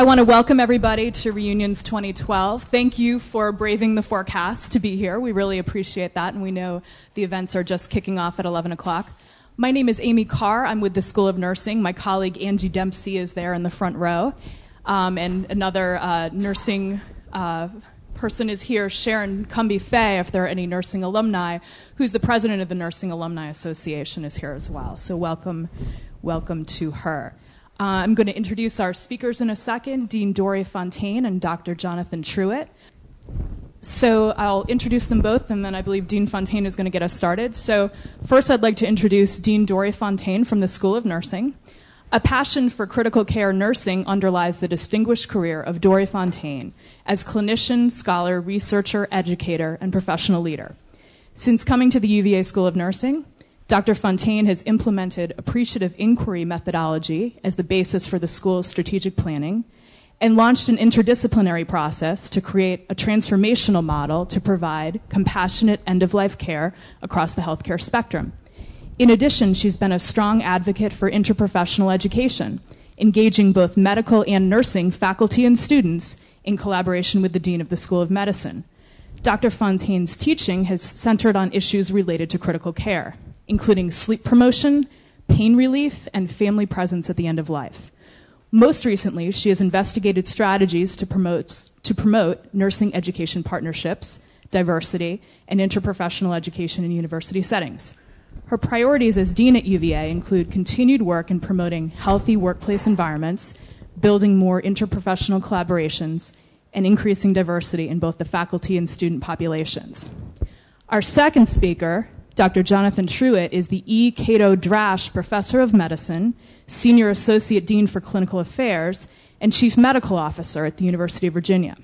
I want to welcome everybody to Reunions 2012. Thank you for braving the forecast to be here. We really appreciate that, and we know the events are just kicking off at 11 o'clock. My name is Amy Carr. I'm with the School of Nursing. My colleague Angie Dempsey is there in the front row, and another nursing person is here, Sharon Cumbie-Fay, if there are any nursing alumni, who's the president of the Nursing Alumni Association, is here as well. So welcome to her. I'm going to introduce our speakers in a second, Dean Dorrie Fontaine and Dr. Jonathan Truitt. So I'll introduce them both, and then I believe Dean Fontaine is going to get us started. So first I'd like to introduce Dean Dorrie Fontaine from the School of Nursing. A passion for critical care nursing underlies the distinguished career of Dorrie Fontaine as clinician, scholar, researcher, educator, and professional leader. Since coming to the UVA School of Nursing, Dr. Fontaine has implemented appreciative inquiry methodology as the basis for the school's strategic planning and launched an interdisciplinary process to create a transformational model to provide compassionate end-of-life care across the healthcare spectrum. In addition, she's been a strong advocate for interprofessional education, engaging both medical and nursing faculty and students in collaboration with the Dean of the School of Medicine. Dr. Fontaine's teaching has centered on issues related to critical care, including sleep promotion, pain relief, and family presence at the end of life. Most recently, she has investigated strategies to promote nursing education partnerships, diversity, and interprofessional education in university settings. Her priorities as dean at UVA include continued work in promoting healthy workplace environments, building more interprofessional collaborations, and increasing diversity in both the faculty and student populations. Our second speaker, Dr. Jonathan Truitt, is the E. Cato Drash Professor of Medicine, Senior Associate Dean for Clinical Affairs, and Chief Medical Officer at the University of Virginia.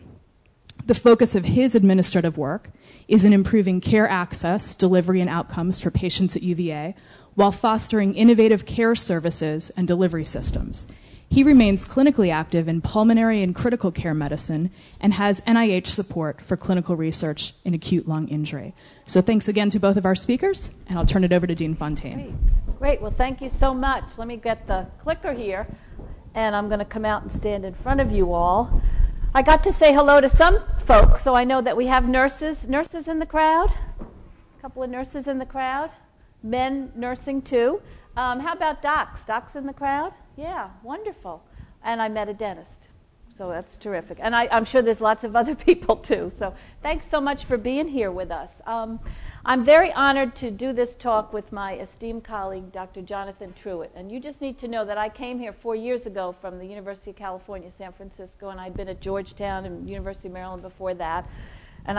The focus of his administrative work is in improving care access, delivery, and outcomes for patients at UVA while fostering innovative care services and delivery systems. He remains clinically active in pulmonary and critical care medicine and has NIH support for clinical research in acute lung injury. So thanks again to both of our speakers, and I'll turn it over to Dean Fontaine. Great. Well, thank you so much. Let me get the clicker here, and I'm going to come out and stand in front of you all. I got to say hello to some folks, so I know that we have nurses. Nurses in the crowd? A couple of nurses in the crowd. Men nursing, too. How about docs? Docs in the crowd? Yeah, wonderful. And I met a dentist, so that's terrific. And I'm sure there's lots of other people, too. So thanks so much for being here with us. I'm very honored to do this talk with my esteemed colleague, Dr. Jonathan Truitt. And you just need to know that I came here 4 years ago from the University of California, San Francisco, and I'd been at Georgetown and University of Maryland before that. And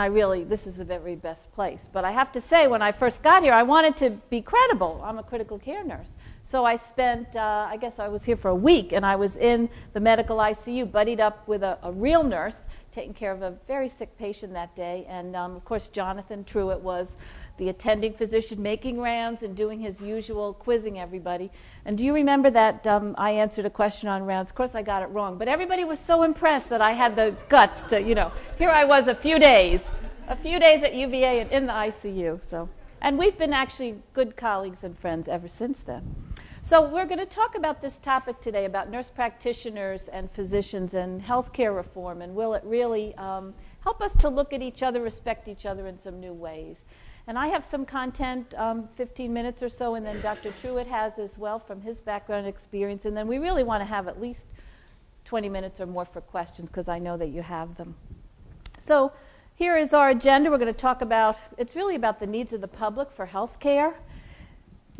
this is the very best place. But I have to say, when I first got here, I wanted to be credible. I'm a critical care nurse. So I spent, I was here for a week, and I was in the medical ICU, buddied up with a real nurse, taking care of a very sick patient that day. And, of course, Jonathan Truitt was the attending physician, making rounds and doing his usual quizzing everybody. And do you remember that I answered a question on rounds? Of course, I got it wrong. But everybody was so impressed that I had the guts to, here I was a few days at UVA and in the ICU. So, and we've been actually good colleagues and friends ever since then. So we're going to talk about this topic today, about nurse practitioners and physicians and healthcare reform, and will it really help us to look at each other, respect each other in some new ways. And I have some content, 15 minutes or so, and then Dr. Truitt has as well from his background and experience. And then we really want to have at least 20 minutes or more for questions, because I know that you have them. So here is our agenda. We're going to talk about, it's really about the needs of the public for healthcare.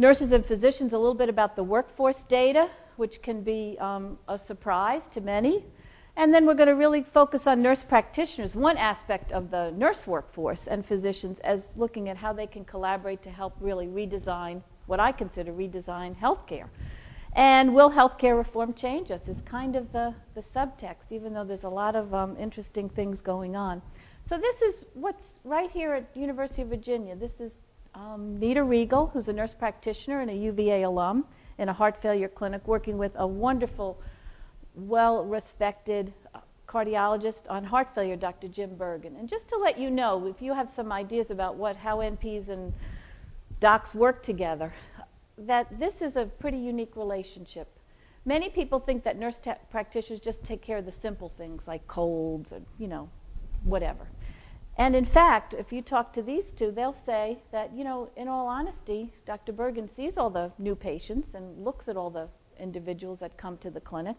Nurses and physicians, a little bit about the workforce data, which can be a surprise to many. And then we're going to really focus on nurse practitioners, one aspect of the nurse workforce, and physicians as looking at how they can collaborate to help really redesign, what I consider redesign healthcare. And will healthcare reform change us is kind of the subtext, even though there's a lot of interesting things going on. So this is what's right here at University of Virginia. This is Nita Riegel, who's a nurse practitioner and a UVA alum in a heart failure clinic, working with a wonderful, well-respected cardiologist on heart failure, Dr. Jim Bergen. And just to let you know, if you have some ideas about how NPs and docs work together, that this is a pretty unique relationship. Many people think that nurse practitioners just take care of the simple things like colds and, you know, whatever. And in fact, if you talk to these two, they'll say that, you know, in all honesty, Dr. Bergen sees all the new patients and looks at all the individuals that come to the clinic.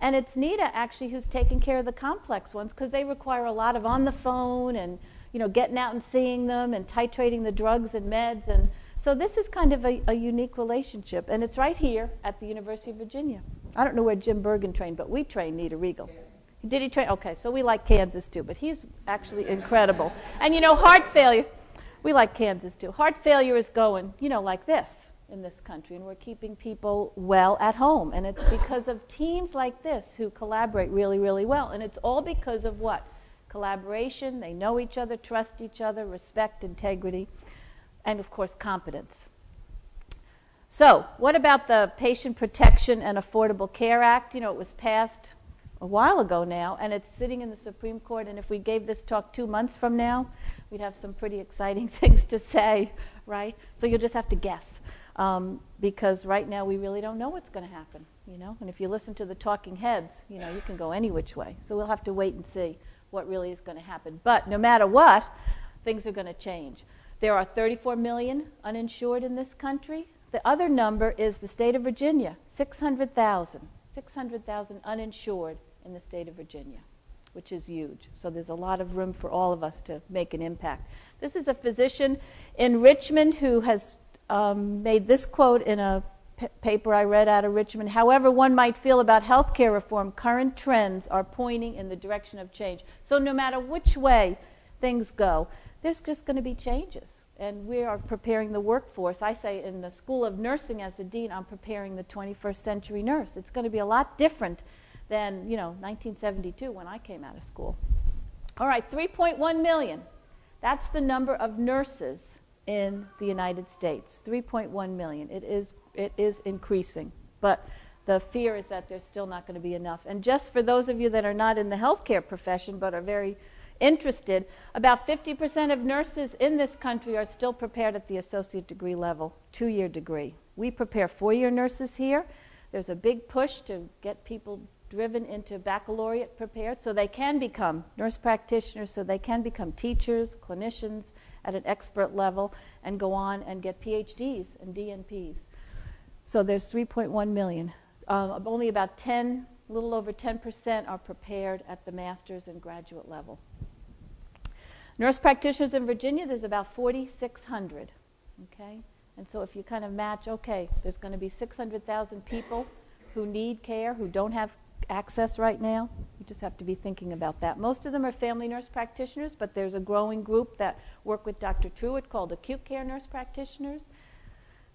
And it's Nita actually who's taking care of the complex ones, because they require a lot of on the phone and, you know, getting out and seeing them and titrating the drugs and meds. And so this is kind of a unique relationship. And it's right here at the University of Virginia. I don't know where Jim Bergen trained, but we trained Nita Riegel. Did he train? Okay, so we like Kansas too, but he's actually incredible. And you know, heart failure, we like Kansas too. Heart failure is going, you know, like this in this country, and we're keeping people well at home. And it's because of teams like this who collaborate really, really well. And it's all because of what? Collaboration, they know each other, trust each other, respect, integrity, and of course, competence. So, what about the Patient Protection and Affordable Care Act? You know, it was passed a while ago now, and it's sitting in the Supreme Court, and if we gave this talk 2 months from now, we'd have some pretty exciting things to say, right? So you'll just have to guess, because right now we really don't know what's going to happen, you know? And if you listen to the talking heads, you know, you can go any which way. So we'll have to wait and see what really is going to happen. But no matter what, things are going to change. There are 34 million uninsured in this country. The other number is the state of Virginia, 600,000 uninsured in the state of Virginia, which is huge. So there's a lot of room for all of us to make an impact. This is a physician in Richmond who has made this quote in a paper I read out of Richmond. However one might feel about healthcare reform, current trends are pointing in the direction of change. So no matter which way things go, there's just going to be changes. And we are preparing the workforce. I say in the School of Nursing as the dean, I'm preparing the 21st century nurse. It's going to be a lot different than, you know, 1972 when I came out of school. All right, 3.1 million. That's the number of nurses in the United States, 3.1 million. It is increasing, but the fear is that there's still not going to be enough. And just for those of you that are not in the healthcare profession but are very interested, about 50% of nurses in this country are still prepared at the associate degree level, two-year degree. We prepare four-year nurses here. There's a big push to get people driven into baccalaureate prepared so they can become nurse practitioners, so they can become teachers, clinicians at an expert level, and go on and get PhDs and DNPs. So there's 3.1 million. Only about 10, a little over 10% are prepared at the master's and graduate level. Nurse practitioners in Virginia, there's about 4,600, okay? And so if you kind of match, okay, there's going to be 600,000 people who need care, who don't have access right now. You just have to be thinking about that. Most of them are family nurse practitioners, but there's a growing group that work with Dr. Truitt called acute care nurse practitioners,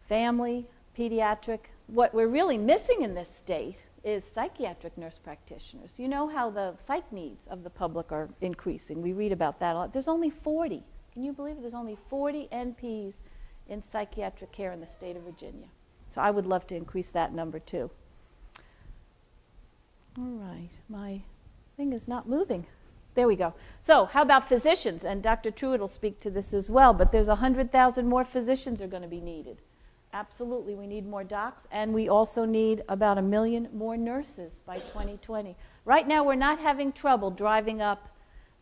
family, pediatric. What we're really missing in this state is psychiatric nurse practitioners. You know how the psych needs of the public are increasing. We read about that a lot. There's only 40. Can you believe it? There's only 40 NPs in psychiatric care in the state of Virginia. So I would love to increase that number too. All right, my thing is not moving. There we go. So how about physicians? And Dr. Truitt will speak to this as well, but there's 100,000 more physicians are going to be needed. Absolutely, we need more docs, and we also need about 1 million more nurses by 2020. Right now, we're not having trouble driving up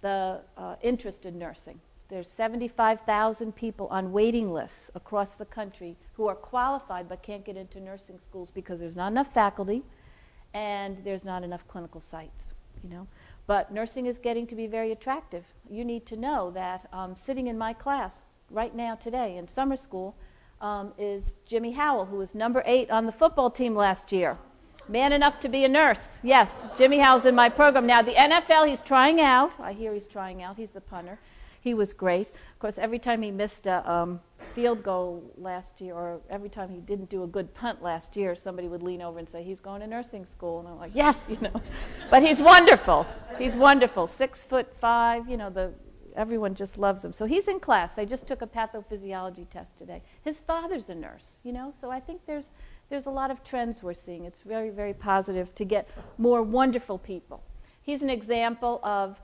the interest in nursing. There's 75,000 people on waiting lists across the country who are qualified but can't get into nursing schools because there's not enough faculty, and there's not enough clinical sites, you know. But nursing is getting to be very attractive. You need to know that sitting in my class right now today in summer school is Jimmy Howell, who was number 8 on the football team last year. Man enough to be a nurse. Yes, Jimmy Howell's in my program. Now, the NFL, he's trying out. I hear he's trying out. He's the punter. He was great. Of course, every time he missed a field goal last year, or every time he didn't do a good punt last year, somebody would lean over and say, he's going to nursing school. And I'm like, yes, you know. But he's wonderful. He's wonderful. 6'5", you know, everyone just loves him. So he's in class. They just took a pathophysiology test today. His father's a nurse, you know. So I think there's a lot of trends we're seeing. It's very, very positive to get more wonderful people. He's an example of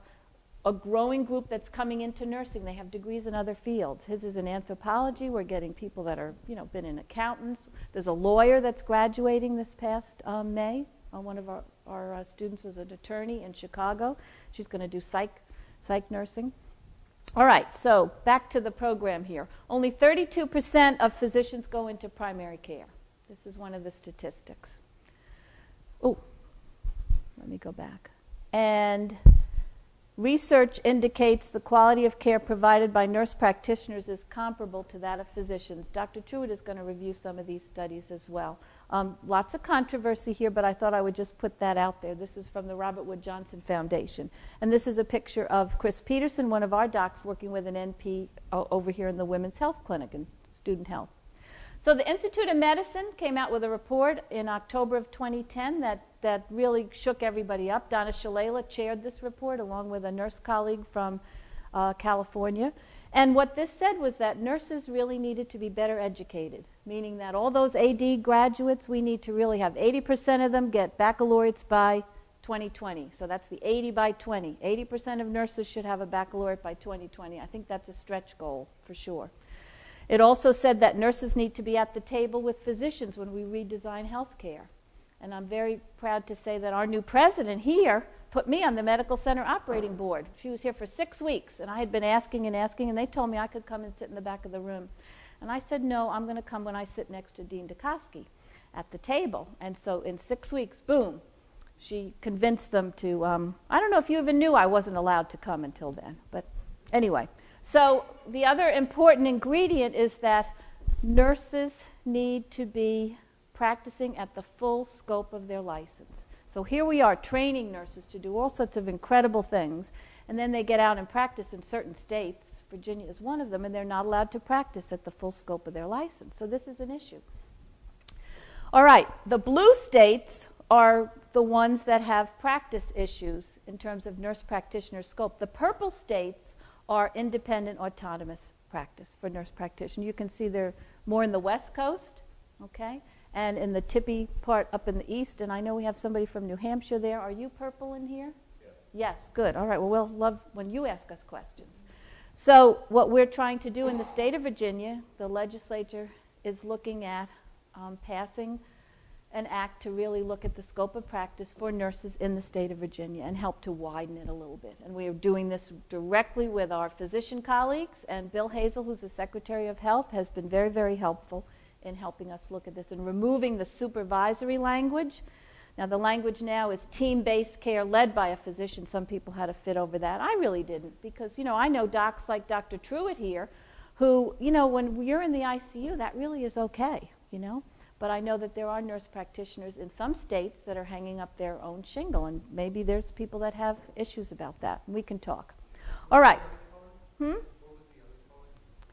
a growing group that's coming into nursing. They have degrees in other fields. His is in anthropology. We're getting people that are, you know, been in accountants. There's a lawyer that's graduating this past May. One of our students was an attorney in Chicago. She's going to do psych nursing. All right, so back to the program here. Only 32% of physicians go into primary care. This is one of the statistics. Oh, let me go back. And research indicates the quality of care provided by nurse practitioners is comparable to that of physicians. Dr. Truitt is going to review some of these studies as well. Lots of controversy here, but I thought I would just put that out there. This is from the Robert Wood Johnson Foundation. And this is a picture of Chris Peterson, one of our docs, working with an NP over here in the Women's Health Clinic and Student Health. So the Institute of Medicine came out with a report in October of 2010 that really shook everybody up. Donna Shalala chaired this report along with a nurse colleague from California. And what this said was that nurses really needed to be better educated, meaning that all those AD graduates, we need to really have 80% of them get baccalaureates by 2020. So that's the 80 by 20. 80% of nurses should have a baccalaureate by 2020. I think that's a stretch goal for sure. It also said that nurses need to be at the table with physicians when we redesign healthcare. And I'm very proud to say that our new president here put me on the Medical Center Operating Board. She was here for 6 weeks, and I had been asking and asking, and they told me I could come and sit in the back of the room. And I said, no, I'm going to come when I sit next to Dean Dukoski at the table. And so in 6 weeks, boom, she convinced them to, I don't know if you even knew I wasn't allowed to come until then, but anyway. So the other important ingredient is that nurses need to be practicing at the full scope of their license. So here we are training nurses to do all sorts of incredible things, and then they get out and practice in certain states. Virginia is one of them, and they're not allowed to practice at the full scope of their license. So this is an issue. All right, the blue states are the ones that have practice issues in terms of nurse practitioner scope. The purple states are independent autonomous practice for nurse practitioner. You can see they're more in the West Coast, okay? And in the tippy part up in the east, and I know we have somebody from New Hampshire there. Are you purple in here? Yes. Yes, good. All right, well, we'll love when you ask us questions. So what we're trying to do in the state of Virginia, the legislature is looking at passing an act to really look at the scope of practice for nurses in the state of Virginia and help to widen it a little bit. And we are doing this directly with our physician colleagues, and Bill Hazel, who's the Secretary of Health, has been very, very helpful in helping us look at this and removing the supervisory language. Now, the language now is team-based care led by a physician. Some people had a fit over that. I really didn't, because, you know, I know docs like Dr. Truitt here who, you know, when you're in the ICU, that really is okay, you know. But I know that there are nurse practitioners in some states that are hanging up their own shingle, and maybe there's people that have issues about that. We can talk. All right.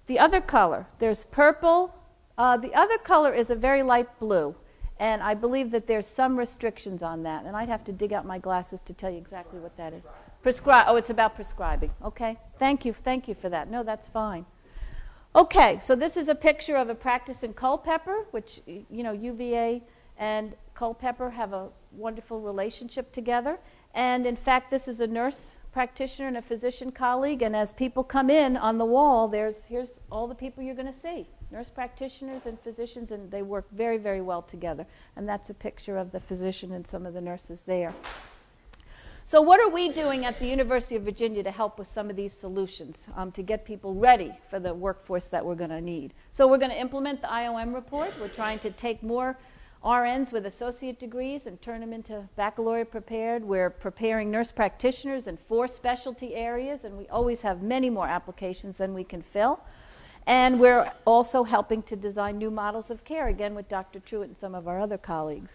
The other color. There's purple. The other color is a very light blue, and I believe that there's some restrictions on that, and I'd have to dig out my glasses to tell you exactly what that is. Oh, it's about prescribing. Okay. Thank you for that. No, that's fine. Okay, so this is a picture of a practice in Culpeper, which, you know, UVA and Culpeper have a wonderful relationship together. And in fact, this is a nurse practitioner and a physician colleague, and as people come in on the wall, here's all the people you're going to see, nurse practitioners and physicians, and they work very, very well together. And that's a picture of the physician and some of the nurses there. So what are we doing at the University of Virginia to help with some of these solutions, to get people ready for the workforce that we're going to need? So we're going to implement the IOM report. We're trying to take more RNs with associate degrees and turn them into baccalaureate prepared. We're preparing nurse practitioners in 4 specialty areas, and we always have many more applications than we can fill. And we're also helping to design new models of care, again with Dr. Truitt and some of our other colleagues.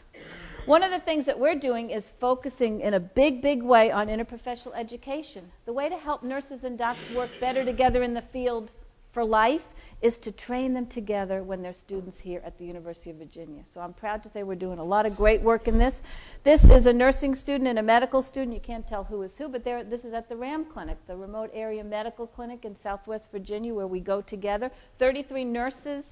One of the things that we're doing is focusing in a big, big way on interprofessional education. The way to help nurses and docs work better together in the field for life is to train them together when they're students here at the University of Virginia. So I'm proud to say we're doing a lot of great work in this. This is a nursing student and a medical student. You can't tell who is who, but this is at the RAM Clinic, the remote area medical clinic in Southwest Virginia, where we go together. 33 nurses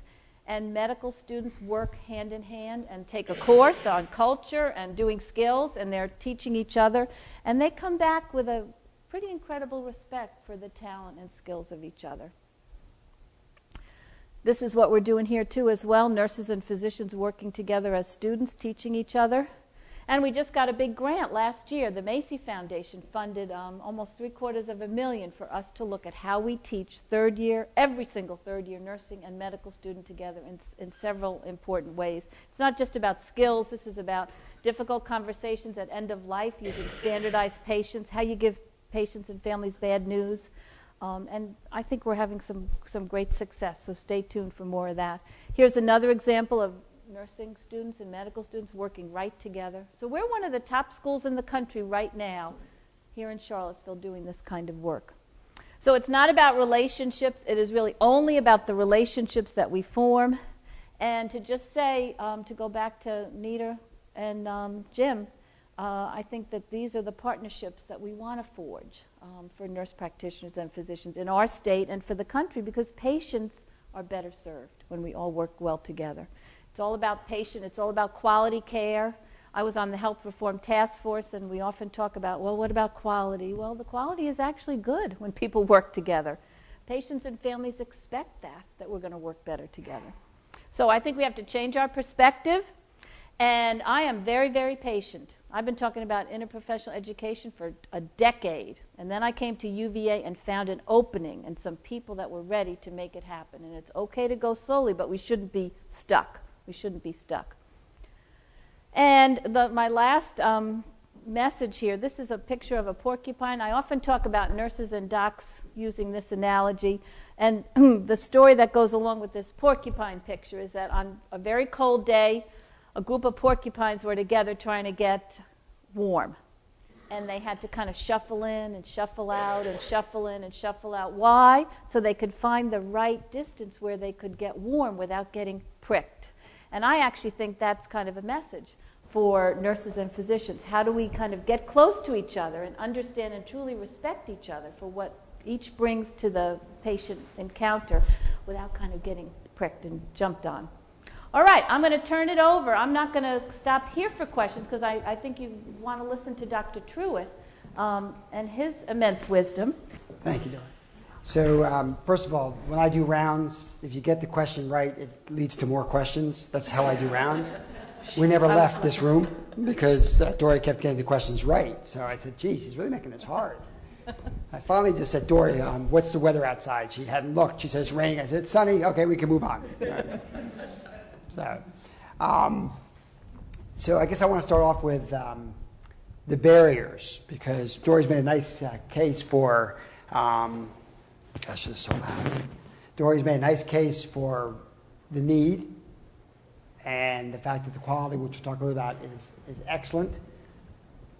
and medical students work hand in hand and take a course on culture and doing skills, and they're teaching each other. And they come back with a pretty incredible respect for the talent and skills of each other. This is what we're doing here too as well, nurses and physicians working together as students, teaching each other. And we just got a big grant last year. The Macy Foundation funded almost $750,000 for us to look at how we teach third year, every single third year nursing and medical student together in several important ways. It's not just about skills, this is about difficult conversations at end of life using standardized patients, how you give patients and families bad news. And I think we're having some great success, so stay tuned for more of that. Here's another example of nursing students and medical students working right together. So we're one of the top schools in the country right now here in Charlottesville doing this kind of work. So it's not about relationships. It is really only about the relationships that we form. And to just say, to go back to Nita and Jim, I think that these are the partnerships that we want to forge for nurse practitioners and physicians in our state and for the country, because patients are better served when we all work well together. It's all about patient, it's all about quality care. I was on the Health Reform Task Force, and we often talk about, well, what about quality? Well, the quality is actually good when people work together. Patients and families expect that we're going to work better together. So I think we have to change our perspective. And I am very, very patient. I've been talking about interprofessional education for a decade. And then I came to UVA and found an opening and some people that were ready to make it happen. And it's okay to go slowly, but we shouldn't be stuck. We shouldn't be stuck. And my last message here, this is a picture of a porcupine. I often talk about nurses and docs using this analogy. And the story that goes along with this porcupine picture is that on a very cold day, a group of porcupines were together trying to get warm. And they had to kind of shuffle in and shuffle out and shuffle in and shuffle out. Why? So they could find the right distance where they could get warm without getting pricked. And I actually think that's kind of a message for nurses and physicians. How do we kind of get close to each other and understand and truly respect each other for what each brings to the patient encounter without kind of getting pricked and jumped on? All right, I'm going to turn it over. I'm not going to stop here for questions because I think you want to listen to Dr. Truitt and his immense wisdom. Thank you, Dorrie. So first of all, when I do rounds, if you get the question right, it leads to more questions. That's how I do rounds. We never left this room because Dorrie kept getting the questions right. So I said, geez, he's really making this hard. I finally just said, Dorrie, what's the weather outside? She hadn't looked. She says, raining. I said, sunny. Okay, we can move on. So I guess I want to start off with the barriers, because Dorrie's made a nice case for, gosh, this is so loud. Dorrie's made a nice case for the need and the fact that the quality, which we'll talk a little about, is excellent,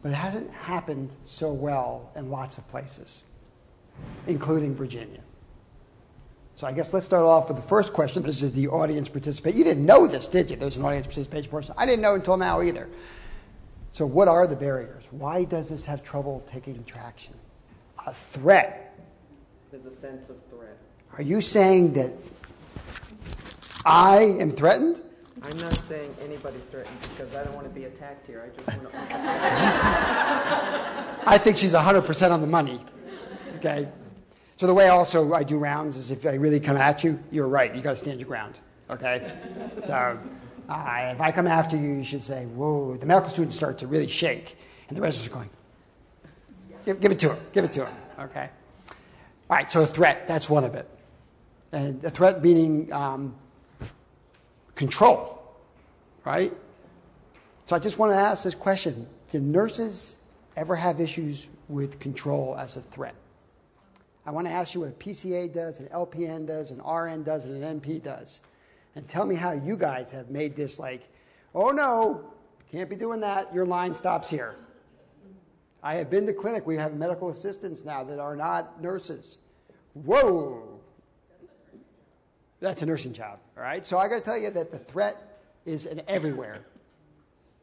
but it hasn't happened so well in lots of places, including Virginia. So I guess let's start off with the first question. This is the audience participation. You didn't know this, did you? There's an audience participation portion. I didn't know until now either. So what are the barriers? Why does this have trouble taking traction? A threat. There's a sense of threat. Are you saying that I am threatened? I'm not saying anybody's threatened because I don't want to be attacked here. I just want to... I think she's 100% on the money. Okay. So the way also I do rounds is if I really come at you, you're right. You got to stand your ground, okay? So if I come after you, you should say, whoa. The medical students start to really shake, and the residents are going, give it to him, give it to him, okay? All right, so a threat, that's one of it. And a threat meaning control, right? So I just want to ask this question. Do nurses ever have issues with control as a threat? I want to ask you what a PCA does, an LPN does, an RN does, and an NP does. And tell me how you guys have made this like, oh no, can't be doing that, your line stops here. I have been to clinic, we have medical assistants now that are not nurses. Whoa! That's a nursing job, all right? So I got to tell you that the threat is in everywhere.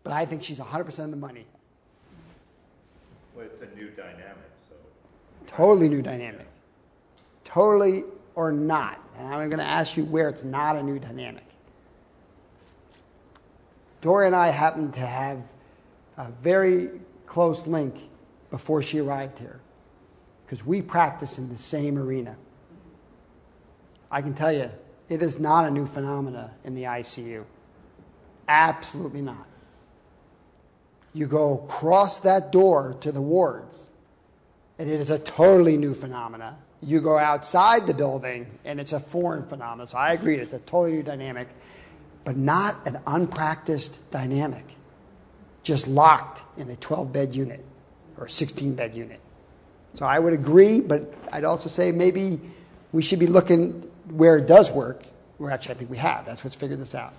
But I think she's 100% of the money. Well, it's a new dynamic. Totally new dynamic. Totally or not. And I'm going to ask you where it's not a new dynamic. Dorrie and I happened to have a very close link before she arrived here. because we practice in the same arena. I can tell you, it is not a new phenomena in the ICU. Absolutely not. You go across that door to the wards, and it is a totally new phenomena. You go outside the building, and it's a foreign phenomenon. So I agree, it's a totally new dynamic, but not an unpracticed dynamic, just locked in a 12-bed unit or a 16-bed unit. So I would agree, but I'd also say maybe we should be looking where it does work, where actually I think we have. That's what's figured this out.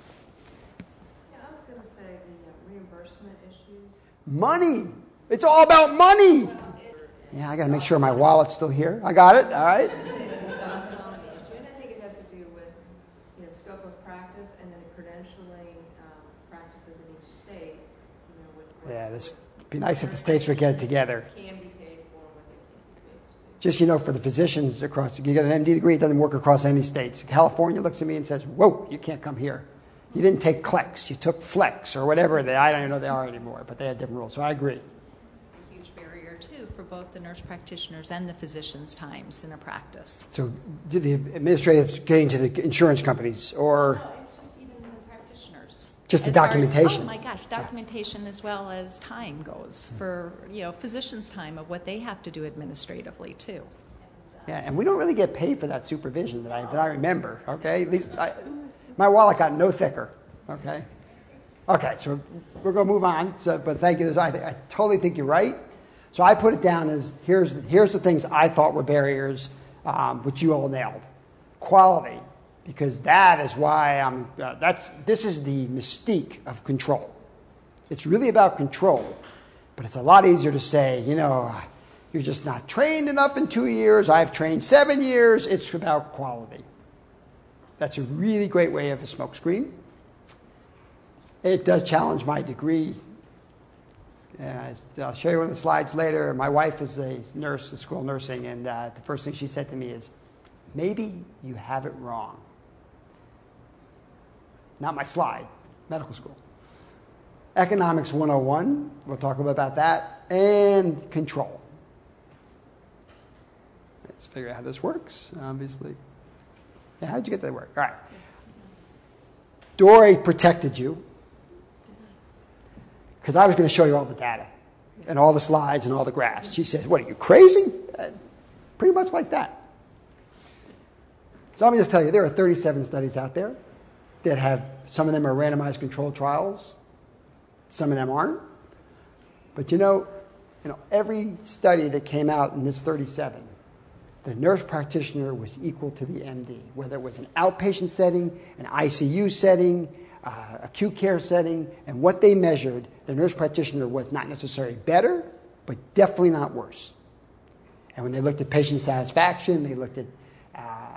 Yeah, I was going to say the reimbursement issues. Money. It's all about money. Well, yeah, I got to make sure my wallet's still here. I got it. All right. It's an autonomy issue, and I think it has to do with, you know, scope of practice and then credentialing practices in each state. You know, with yeah, this would be nice if the states would get it together. Can be paid for what they can be paid for. Just, you know, for the physicians across, you get an MD degree, it doesn't work across any states. California looks at me and says, whoa, you can't come here. You didn't take CLEX, you took FLEX or whatever. I don't even know what they are anymore, but they have different rules. So I agree. Too, for both the nurse practitioners and the physicians' times in a practice. So do the administratives gain to the insurance companies or? No, it's just even the practitioners. Just the documentation. As, oh my gosh, documentation as well as time goes for, you know, physicians' time of what they have to do administratively too. Yeah, and we don't really get paid for that supervision that I remember, okay? At least my wallet got no thicker, okay? Okay, so we're going to move on, so, but thank you. I totally think you're right. So I put it down as here's the things I thought were barriers, which you all nailed. Quality, because that is why I'm. This is the mystique of control. It's really about control, but it's a lot easier to say, you know, you're just not trained enough in 2 years. I've trained 7 years. It's about quality. That's a really great way of a smokescreen. It does challenge my degree. And I'll show you one of the slides later. My wife is a nurse at School of Nursing, and the first thing she said to me is, maybe you have it wrong. Not my slide, medical school. Economics 101, we'll talk about that, and control. Let's figure out how this works, obviously. Yeah, how did you get that to work? All right. Dorrie protected you. Because I was going to show you all the data and all the slides and all the graphs. She said, what, are you crazy? Pretty much like that. So let me just tell you, there are 37 studies out there that have, some of them are randomized controlled trials. Some of them aren't. But you know, every study that came out in this 37, the nurse practitioner was equal to the MD, whether it was an outpatient setting, an ICU setting, acute care setting, and what they measured, the nurse practitioner was not necessarily better, but definitely not worse. And when they looked at patient satisfaction, they looked at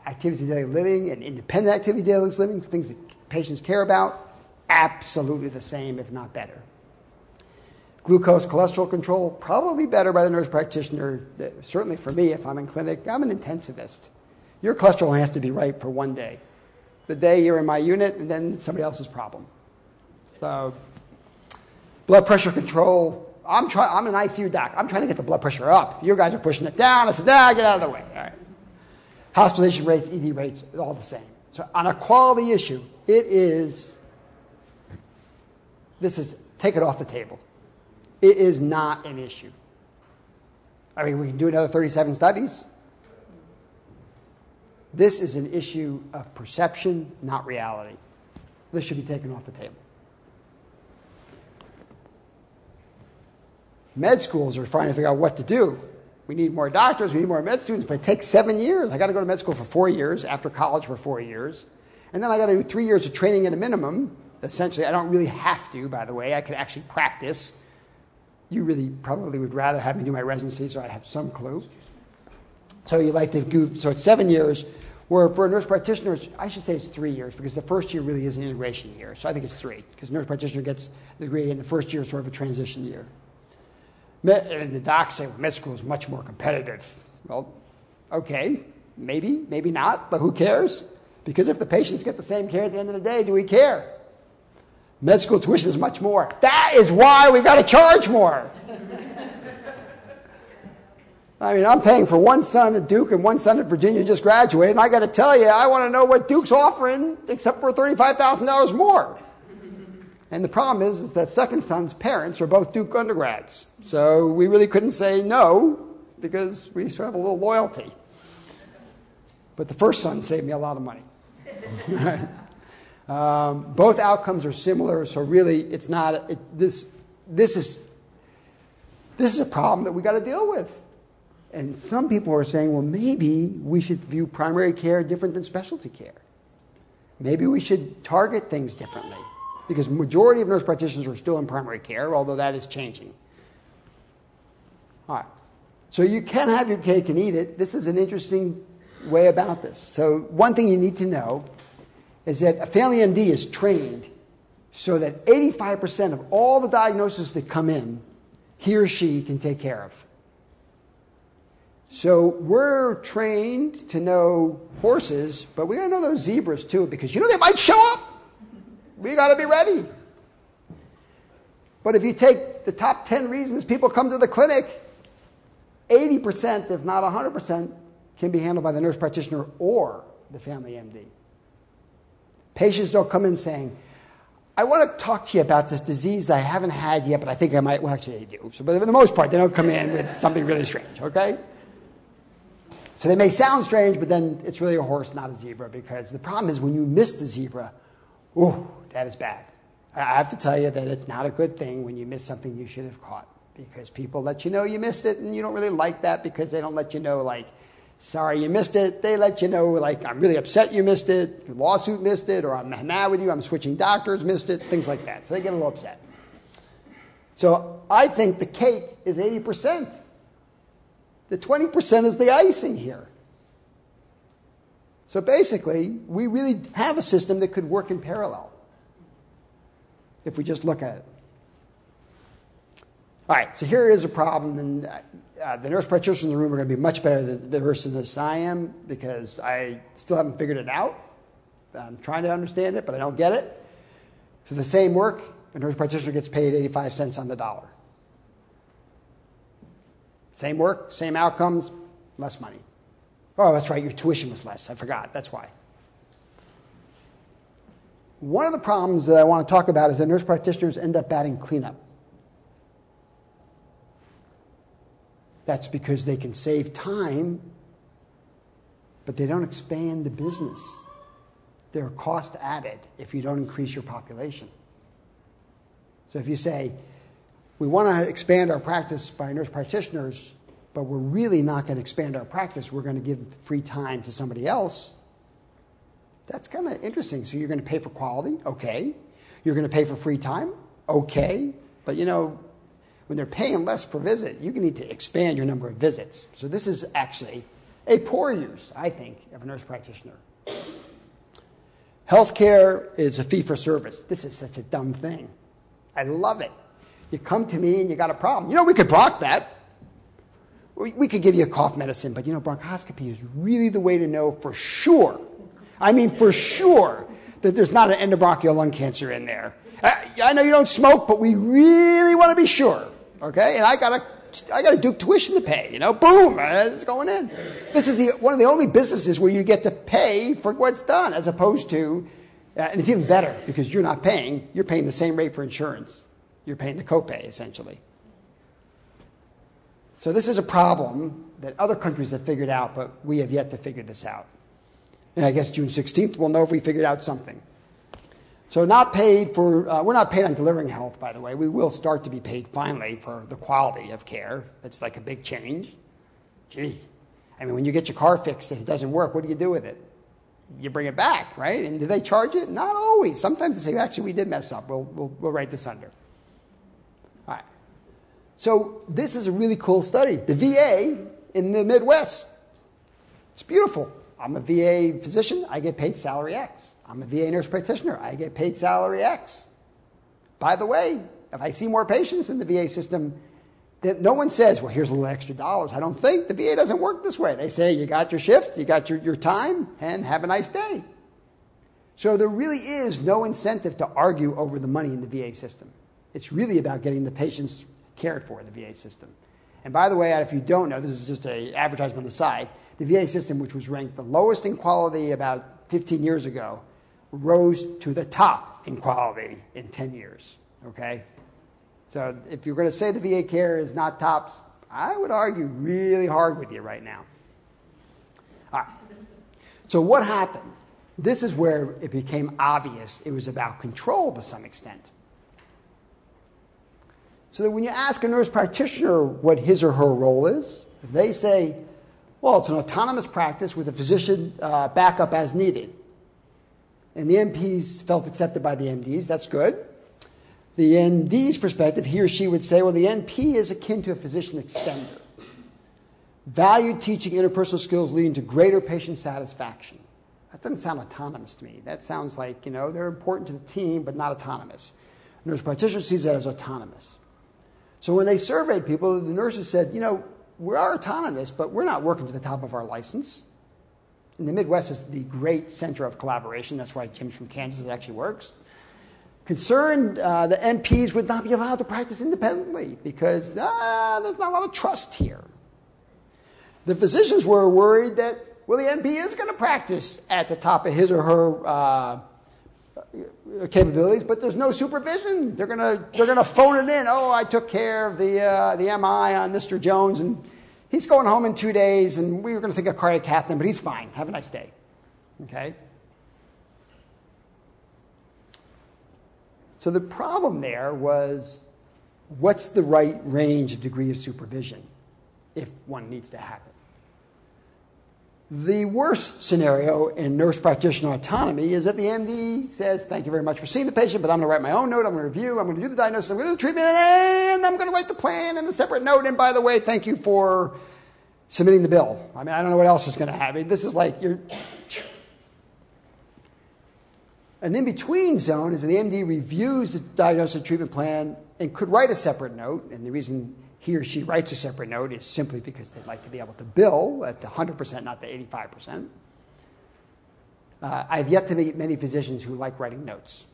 activities of daily living and independent activity of daily living, things that patients care about, absolutely the same, if not better. Glucose cholesterol control, probably better by the nurse practitioner, certainly for me if I'm in clinic. I'm an intensivist. Your cholesterol has to be right for one day. The day you're in my unit, and then it's somebody else's problem. So, blood pressure control. I'm an ICU doc. I'm trying to get the blood pressure up. You guys are pushing it down. I said, get out of the way. All right. Hospitalization rates, ED rates, all the same. So, on a quality issue, take it off the table. It is not an issue. I mean, we can do another 37 studies. This is an issue of perception, not reality. This should be taken off the table. Med schools are trying to figure out what to do. We need more doctors, we need more med students, but it takes 7 years. I got to go to med school for 4 years, after college for 4 years. And then I got to do 3 years of training at a minimum. Essentially, I don't really have to, by the way. I could actually practice. You really probably would rather have me do my residency, so I'd have some clue. So you like to go, so it's 7 years, where for nurse practitioners, I should say it's 3 years, because the first year really is an integration year. So I think it's 3, because nurse practitioner gets the degree, and the first year is sort of a transition year. And the docs say, well, med school is much more competitive. Well, okay, maybe, maybe not, but who cares? Because if the patients get the same care at the end of the day, do we care? Med school tuition is much more. That is why we've got to charge more. I mean, I'm paying for one son at Duke and one son at Virginia just graduated, and I got to tell you, I want to know what Duke's offering except for $35,000 more. And the problem is that second son's parents are both Duke undergrads. So we really couldn't say no because we sort of have a little loyalty. But the first son saved me a lot of money. Both outcomes are similar, so really it's not, this is a problem that we got to deal with. And some people are saying, well, maybe we should view primary care different than specialty care. Maybe we should target things differently, because the majority of nurse practitioners are still in primary care, although that is changing. All right. So you can have your cake and eat it. This is an interesting way about this. So one thing you need to know is that a family MD is trained so that 85% of all the diagnoses that come in, he or she can take care of. So we're trained to know horses, but we got to know those zebras too, because you know they might show up. We got to be ready. But if you take the top 10 reasons people come to the clinic, 80%, if not 100%, can be handled by the nurse practitioner or the family MD. Patients don't come in saying, I want to talk to you about this disease I haven't had yet, but I think I might. Well, actually, they do. So, but for the most part, they don't come in with something really strange, okay? So they may sound strange, but then it's really a horse, not a zebra, because the problem is when you miss the zebra, ooh, that is bad. I have to tell you that it's not a good thing when you miss something you should have caught, because people let you know you missed it, and you don't really like that because they don't let you know, like, sorry you missed it. They let you know, like, I'm really upset you missed it, your lawsuit missed it, or I'm mad with you, I'm switching doctors, missed it, things like that. So they get a little upset. So I think the cake is 80%. The 20% is the icing here. So basically, we really have a system that could work in parallel if we just look at it. All right, so here is a problem, and the nurse practitioners in the room are going to be much better than the nurse in this I am, because I still haven't figured it out. I'm trying to understand it, but I don't get it. For the same work, a nurse practitioner gets paid 85 cents on the dollar. Same work, same outcomes, less money. Oh, that's right, your tuition was less. I forgot. That's why. One of the problems that I want to talk about is that nurse practitioners end up batting cleanup. That's because they can save time, but they don't expand the business. They're cost added if you don't increase your population. So if you say, we want to expand our practice by nurse practitioners, but we're really not going to expand our practice. We're going to give free time to somebody else. That's kind of interesting. So you're going to pay for quality? Okay. You're going to pay for free time? Okay. But, you know, when they're paying less per visit, you need to expand your number of visits. So this is actually a poor use, I think, of a nurse practitioner. Healthcare is a fee-for-service. This is such a dumb thing. I love it. You come to me and you got a problem. You know, we could block that. We could give you a cough medicine, but, you know, bronchoscopy is really the way to know for sure. I mean, for sure that there's not an endobronchial lung cancer in there. I know you don't smoke, but we really want to be sure, okay? And I got a Duke tuition to pay, you know? Boom, it's going in. This is one of the only businesses where you get to pay for what's done, as opposed to, and it's even better because you're not paying. You're paying the same rate for insurance. You're paying the copay, essentially. So this is a problem that other countries have figured out, but we have yet to figure this out. And I guess June 16th, we'll know if we figured out something. So we're not paid on delivering health, by the way. We will start to be paid finally for the quality of care. That's like a big change. Gee, I mean, when you get your car fixed and it doesn't work, what do you do with it? You bring it back, right? And do they charge it? Not always. Sometimes they say, actually, we did mess up. We'll write this under. So this is a really cool study. The VA in the Midwest. It's beautiful. I'm a VA physician. I get paid salary X. I'm a VA nurse practitioner. I get paid salary X. By the way, if I see more patients in the VA system, then no one says, well, here's a little extra dollars. I don't think. The VA doesn't work this way. They say, you got your shift, you got your time, and have a nice day. So there really is no incentive to argue over the money in the VA system. It's really about getting the patients cared for in the VA system. And by the way, if you don't know, this is just an advertisement on the side, the VA system, which was ranked the lowest in quality about 15 years ago, rose to the top in quality in 10 years, okay? So if you're going to say the VA care is not tops, I would argue really hard with you right now. All right. So what happened? This is where it became obvious it was about control to some extent. So that when you ask a nurse practitioner what his or her role is, they say, well, it's an autonomous practice with a physician backup as needed. And the MPs felt accepted by the MDs. That's good. The MD's perspective, he or she would say, well, the NP is akin to a physician extender. Valued teaching interpersonal skills leading to greater patient satisfaction. That doesn't sound autonomous to me. That sounds like, you know, they're important to the team, but not autonomous. Nurse practitioner sees that as autonomous. So when they surveyed people, the nurses said, you know, we are autonomous, but we're not working to the top of our license. And the Midwest is the great center of collaboration. That's why Jim's from Kansas. It actually works. Concerned, the MPs would not be allowed to practice independently because there's not a lot of trust here. The physicians were worried that, well, the MP is going to practice at the top of his or her capabilities, but there's no supervision. They're going to phone it in. Oh, I took care of the MI on Mr. Jones, and he's going home in 2 days, and we were going to think of cardiac catheter, but he's fine. Have a nice day. Okay. So the problem there was, what's the right range of degree of supervision if one needs to happen? The worst scenario in nurse practitioner autonomy is that the MD says, thank you very much for seeing the patient, but I'm going to write my own note, I'm going to review, I'm going to do the diagnosis, I'm going to do the treatment, and I'm going to write the plan and the separate note, and by the way, thank you for submitting the bill. I mean, I don't know what else is going to happen. This is like you're... An in-between zone is the MD reviews the diagnosis and treatment plan and could write a separate note. And the reason he or she writes a separate note is simply because they'd like to be able to bill at the 100%, not the 85%. I've yet to meet many physicians who like writing notes.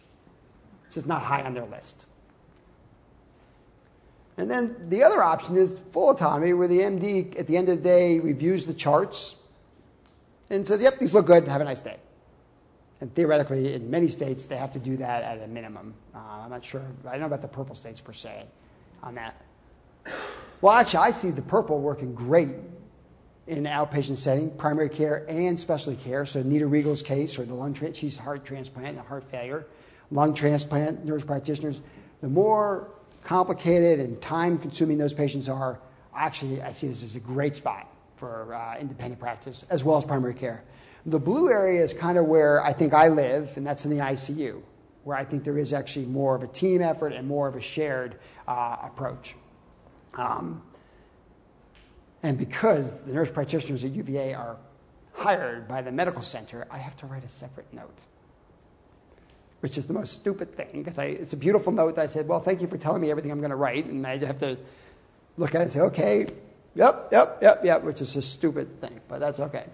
It's just not high on their list. And then the other option is full autonomy, where the MD, at the end of the day, reviews the charts and says, yep, these look good, have a nice day. And theoretically, in many states, they have to do that at a minimum. I'm not sure. I don't know about the purple states, per se, on that. Well, actually, I see the purple working great in outpatient setting, primary care and specialty care. So Nita Riegel's case, or the lung transplant, she's heart transplant and heart failure, lung transplant, nurse practitioners. The more complicated and time-consuming those patients are, actually, I see this as a great spot for independent practice, as well as primary care. The blue area is kind of where I think I live, and that's in the ICU, where I think there is actually more of a team effort and more of a shared approach. And because the nurse practitioners at UVA are hired by the medical center, I have to write a separate note, which is the most stupid thing, because it's a beautiful note that I said, well, thank you for telling me everything I'm going to write, and I have to look at it and say, okay, yep, which is a stupid thing, but that's okay.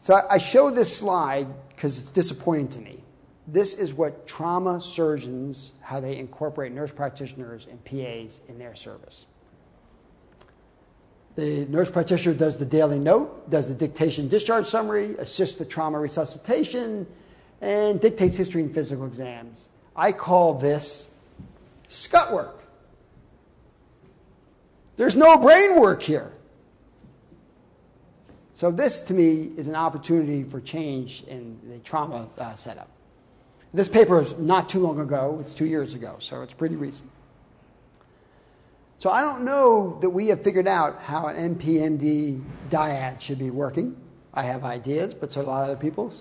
So I show this slide because it's disappointing to me. This is what trauma surgeons, how they incorporate nurse practitioners and PAs in their service. The nurse practitioner does the daily note, does the dictation discharge summary, assists the trauma resuscitation, and dictates history and physical exams. I call this scut work. There's no brain work here. So this, to me, is an opportunity for change in the trauma setup. This paper is not too long ago. It's 2 years ago, so it's pretty recent. So I don't know that we have figured out how an MP-MD dyad should be working. I have ideas, but so do a lot of other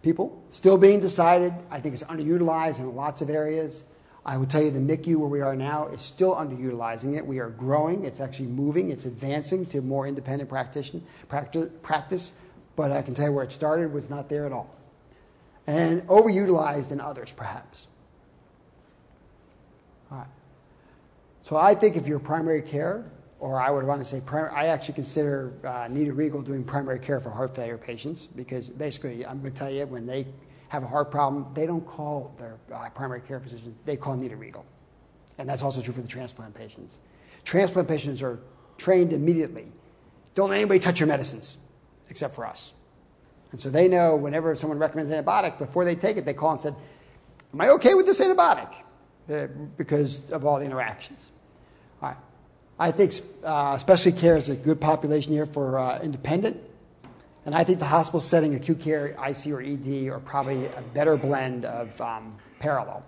people. Still being decided. I think it's underutilized in lots of areas. I will tell you the NICU, where we are now, is still underutilizing it. We are growing. It's actually moving. It's advancing to more independent practice. But I can tell you where it started was not there at all. And overutilized in others, perhaps. All right. So I think if you're primary care, or I would want to say primary, I actually consider Nita Riegel doing primary care for heart failure patients, because basically I'm going to tell you when they have a heart problem, they don't call their primary care physician. They call Nita Riegel. And that's also true for the transplant patients. Transplant patients are trained immediately. Don't let anybody touch your medicines, except for us. And so they know whenever someone recommends an antibiotic, before they take it, they call and said, am I okay with this antibiotic? Because of all the interactions. All right. I think specialty care is a good population here for independent. And I think the hospital setting, acute care, IC or ED, are probably a better blend of parallel.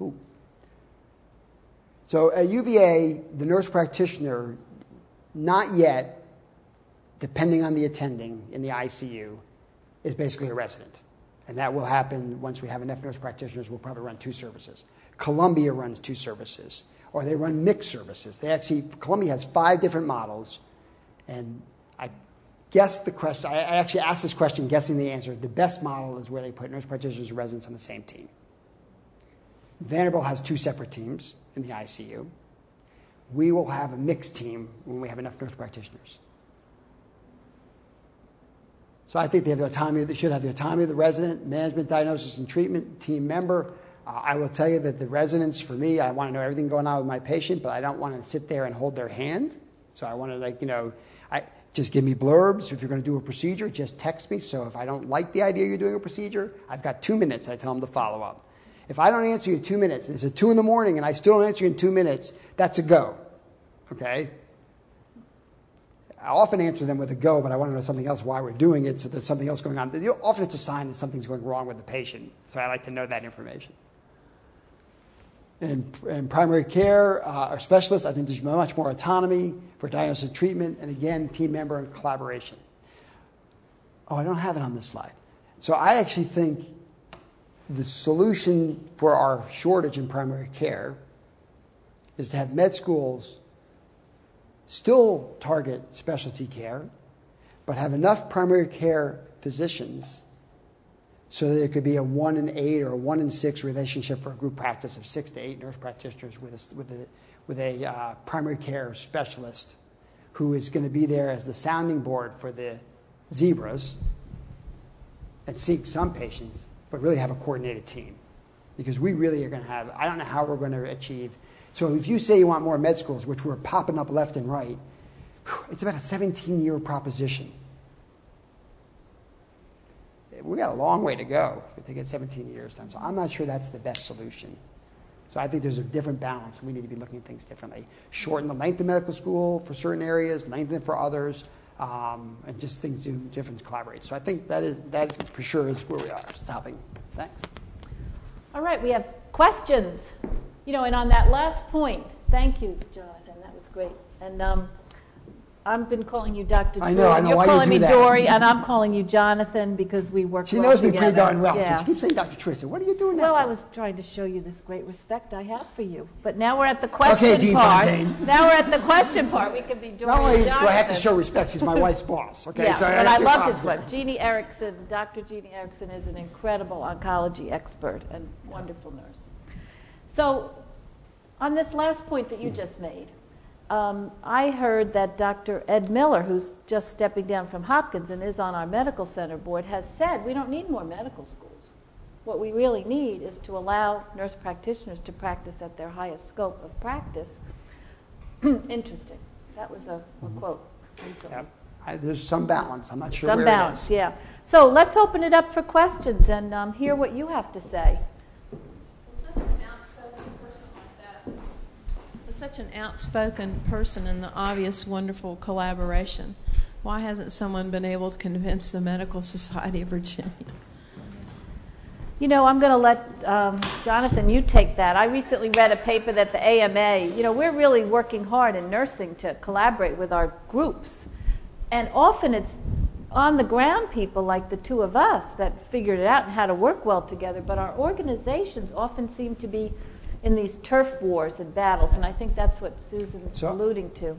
Ooh. So at UVA, the nurse practitioner, not yet, depending on the attending in the ICU, is basically a resident. And that will happen once we have enough nurse practitioners. We'll probably run two services. Columbia runs two services, or they run mixed services. They actually, Columbia has 5 different models, and I guessed the question. I actually asked this question guessing the answer. The best model is where they put nurse practitioners and residents on the same team. Vanderbilt has 2 separate teams in the ICU. We will have a mixed team when we have enough nurse practitioners. So I think they have the autonomy. They should have the autonomy of the resident, management, diagnosis, and treatment, team member. I will tell you that the residents, for me, I want to know everything going on with my patient, but I don't want to sit there and hold their hand. So I want to, like, you know, just give me blurbs. If you're going to do a procedure, just text me. So if I don't like the idea you're doing a procedure, I've got 2 minutes. I tell them to follow up. If I don't answer you in 2 minutes, it's at 2 in the morning, and I still don't answer you in 2 minutes, that's a go, okay? I often answer them with a go, but I want to know something else why we're doing it, so there's something else going on. Often it's a sign that something's going wrong with the patient, so I like to know that information. In primary care, our specialists, I think there's much more autonomy for diagnosis and treatment, and again, team member and collaboration. Oh, I don't have it on this slide. So I actually think the solution for our shortage in primary care is to have med schools still target specialty care, but have enough primary care physicians so that it could be a 1 in 8 or a 1 in 6 relationship for a group practice of 6 to 8 nurse practitioners with a primary care specialist who is going to be there as the sounding board for the zebras and seek some patients, but really have a coordinated team. Because we really are going to have, I don't know how we're going to achieve. So if you say you want more med schools, which we're popping up left and right, it's about a 17-year proposition. We got a long way to go if they get 17 years done. So I'm not sure that's the best solution. So I think there's a different balance, and we need to be looking at things differently. Shorten the length of medical school for certain areas, lengthen it for others, and just things do different to collaborate. So I think that for sure is where we are. Stopping. Thanks. All right, we have questions. You know, and on that last point, thank you, Jonathan. That was great. And I've been calling you Dr. Dorrie. I know. You're calling me Dorrie, and I'm calling you Jonathan because we work together. She knows me pretty darn well. Yeah. So she keeps saying Dr. Truitt. What are you doing now? Well, I was trying to show you this great respect I have for you. But now we're at the question part. Now we're at the question part. We could be Dorrie. Not only do I have to show respect, she's my wife's boss. Okay, yeah, so but I love his wife. Jeannie Erickson, Dr. Jeannie Erickson is an incredible oncology expert and wonderful nurse. So on this last point that you just made, I heard that Dr. Ed Miller, who's just stepping down from Hopkins and is on our medical center board, has said we don't need more medical schools. What we really need is to allow nurse practitioners to practice at their highest scope of practice. Interesting. That was a quote. Yeah. There's some balance. I'm not sure where it is. Some balance, yeah. So let's open it up for questions and hear what you have to say. Such an outspoken person and the obvious wonderful collaboration. Why hasn't someone been able to convince the Medical Society of Virginia? You know, I'm going to let Jonathan, you take that. I recently read a paper that the AMA, you know, we're really working hard in nursing to collaborate with our groups. And often it's on the ground people like the two of us that figured it out and how to work well together, but our organizations often seem to be in these turf wars and battles, and I think that's what Susan's alluding to.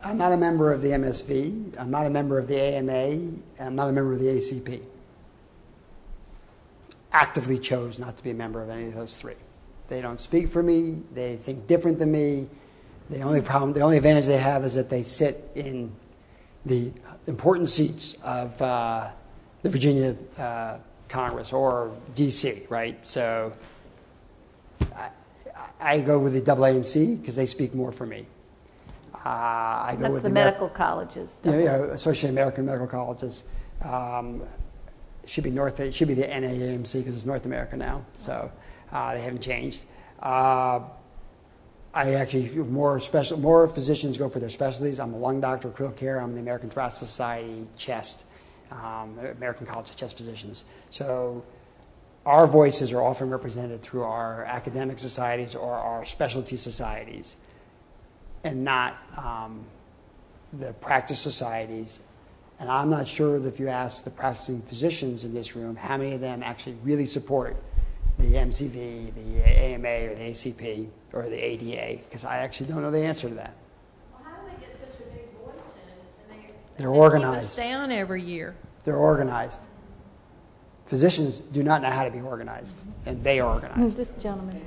I'm not a member of the MSV, I'm not a member of the AMA, and I'm not a member of the ACP. Actively chose not to be a member of any of those three. They don't speak for me, they think different than me. The only advantage they have is that they sit in the important seats of the Virginia Congress or DC, right? So I go with the AAMC because they speak more for me. I go with the medical colleges. Yeah, Associated American Medical Colleges. Should be North. It should be the NAAMC because it's North America now, so they haven't changed. I actually more physicians go for their specialties. I'm a lung doctor, critical care. I'm the American Thoracic Society chest, American College of Chest Physicians. So our voices are often represented through our academic societies or our specialty societies, and not the practice societies. And I'm not sure that if you ask the practicing physicians in this room, how many of them actually really support the MCV, the AMA, or the ACP, or the ADA, because I actually don't know the answer to that. Well, how do they get such a big voice in? And they're organized. They keep us down every year. They're organized. Physicians do not know how to be organized, and they are organized. This gentleman.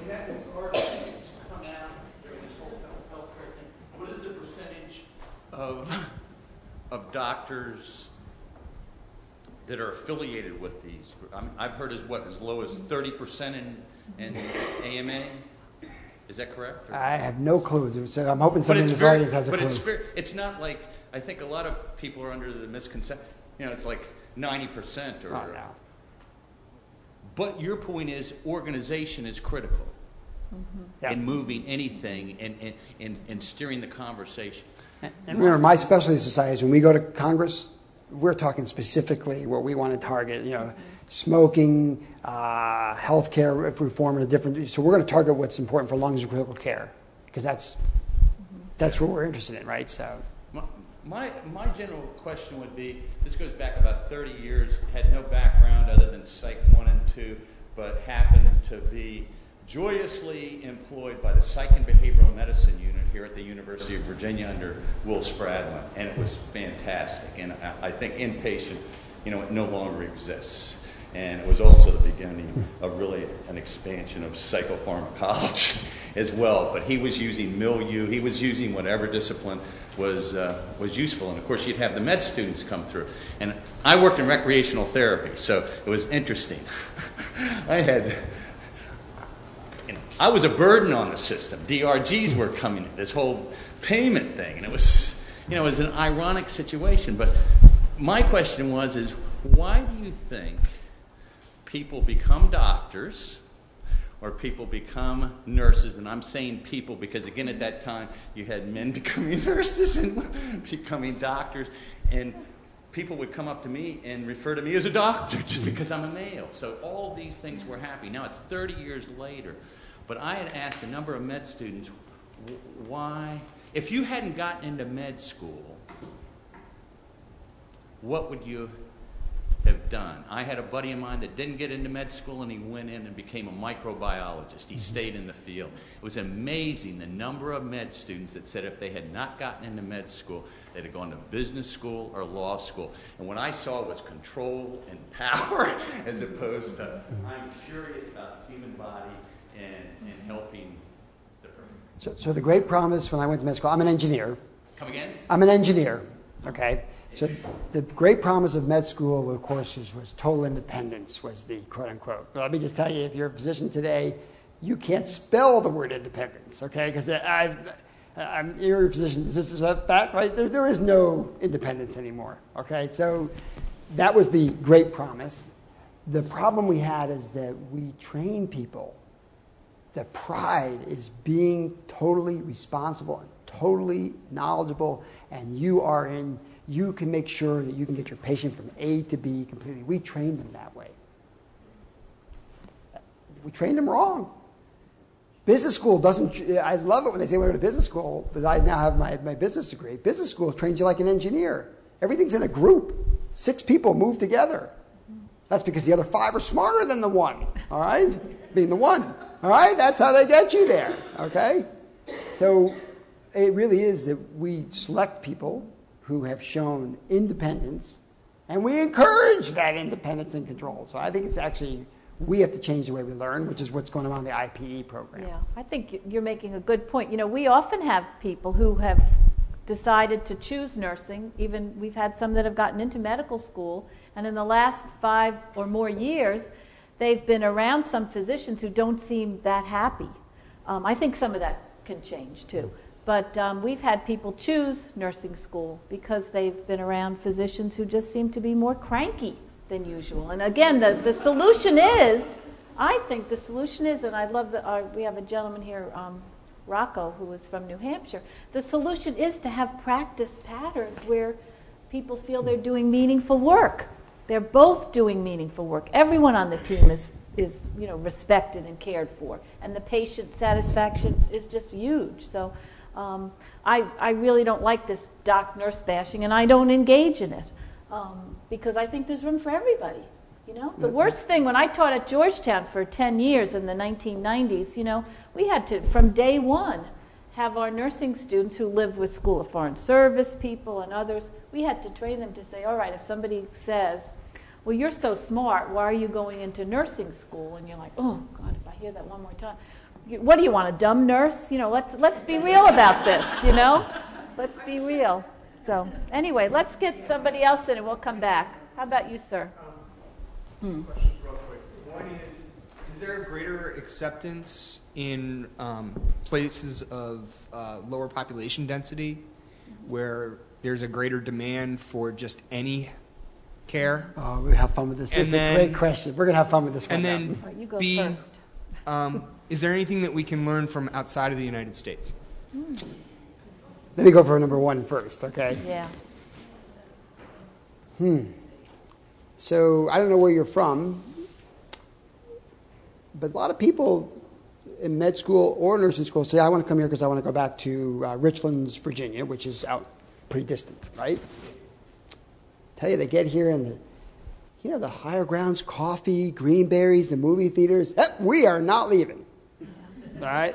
And that was our experience come out during this whole healthcare thing. What is the percentage of doctors that are affiliated with these? I mean, I've heard as low as 30% in AMA. Is that correct? Or? I have no clue. So I'm hoping somebody in this audience has a clue. But it's not like, I think a lot of people are under the misconception, you know, it's like 90% or. Oh, no. But your point is organization is critical in moving anything and steering the conversation. And remember, my specialty societies, when we go to Congress, we're talking specifically what we want to target, you know, smoking, health care reform, and a different. So we're going to target what's important for lungs and critical care, because that's what we're interested in, right? So my general question would be: this goes back about 30 years. Had no background other than Psych 1 and 2, but happened to be joyously employed by the Psych and Behavioral Medicine Unit here at the University of Virginia under Will Spradlin, and it was fantastic. And I think inpatient, you know, it no longer exists. And it was also the beginning of really an expansion of psychopharmacology as well. But he was using milieu, he was using whatever discipline was useful. And of course, you'd have the med students come through. And I worked in recreational therapy, so it was interesting. I was a burden on the system. DRGs were coming in, this whole payment thing, and it was, you know, it was an ironic situation. But my question was, is why do you think people become doctors or people become nurses? And I'm saying people because, again, at that time, you had men becoming nurses and women becoming doctors, and people would come up to me and refer to me as a doctor just because I'm a male. So all these things were happening. Now it's 30 years later. But I had asked a number of med students, why, if you hadn't gotten into med school, what would you have done? I had a buddy of mine that didn't get into med school, and he went in and became a microbiologist. He stayed in the field. It was amazing the number of med students that said if they had not gotten into med school, they'd have gone to business school or law school. And what I saw was control and power as opposed to I'm curious about the human body and helping the person. So the great promise when I went to med school, I'm an engineer. Come again? I'm an engineer, okay? So the great promise of med school with courses was total independence, was the quote-unquote. Let me just tell you, if you're a physician today, you can't spell the word independence, okay? Because you're a physician. This is a fact, right? There is no independence anymore, okay? So that was the great promise. The problem we had is that we train people. The pride is being totally responsible and totally knowledgeable, and you can make sure that you can get your patient from A to B completely. We trained them that way. We trained them wrong. Business school doesn't, I love it when they say we go to business school, because I now have my business degree. Business school trains you like an engineer. Everything's in a group. 6 people move together. That's because the other 5 are smarter than the one, all right? Being the one. All right, that's how they get you there, okay? So it really is that we select people who have shown independence, and we encourage that independence and control. So I think it's actually, we have to change the way we learn, which is what's going on in the IPE program. Yeah, I think you're making a good point. You know, we often have people who have decided to choose nursing. Even we've had some that have gotten into medical school, and in the last 5 or more years, they've been around some physicians who don't seem that happy. I think some of that can change too. But we've had people choose nursing school because they've been around physicians who just seem to be more cranky than usual. And again, the solution is, I think the solution is, and I love that we have a gentleman here, Rocco, who is from New Hampshire. The solution is to have practice patterns where people feel they're doing meaningful work. They're both doing meaningful work. Everyone on the team is respected and cared for, and the patient satisfaction is just huge. So I really don't like this doc-nurse bashing, and I don't engage in it because I think there's room for everybody. The worst thing when I taught at Georgetown for 10 years in the 1990s, we had to, from day one, have our nursing students who lived with School of Foreign Service people and others, we had to train them to say, all right, if somebody says, well, you're so smart, why are you going into nursing school? And you're like, oh, God, if I hear that one more time. What do you want, a dumb nurse? Let's be real about this, Let's be real. So anyway, let's get somebody else in and we'll come back. How about you, sir? Questions real quick. One is there a greater acceptance in places of lower population density where there's a greater demand for just any care? Oh, we're going to have fun with this. This is a great question. We're going to have fun with this one. And then you go first. Is there anything that we can learn from outside of the United States? Let me go for number one first, okay? Yeah. So I don't know where you're from, but a lot of people in med school or nursing school say, I want to come here because I want to go back to Richmond, Virginia, which is out pretty distant, right? Tell you, they get here and the higher grounds, coffee, green berries, the movie theaters, we are not leaving. All right?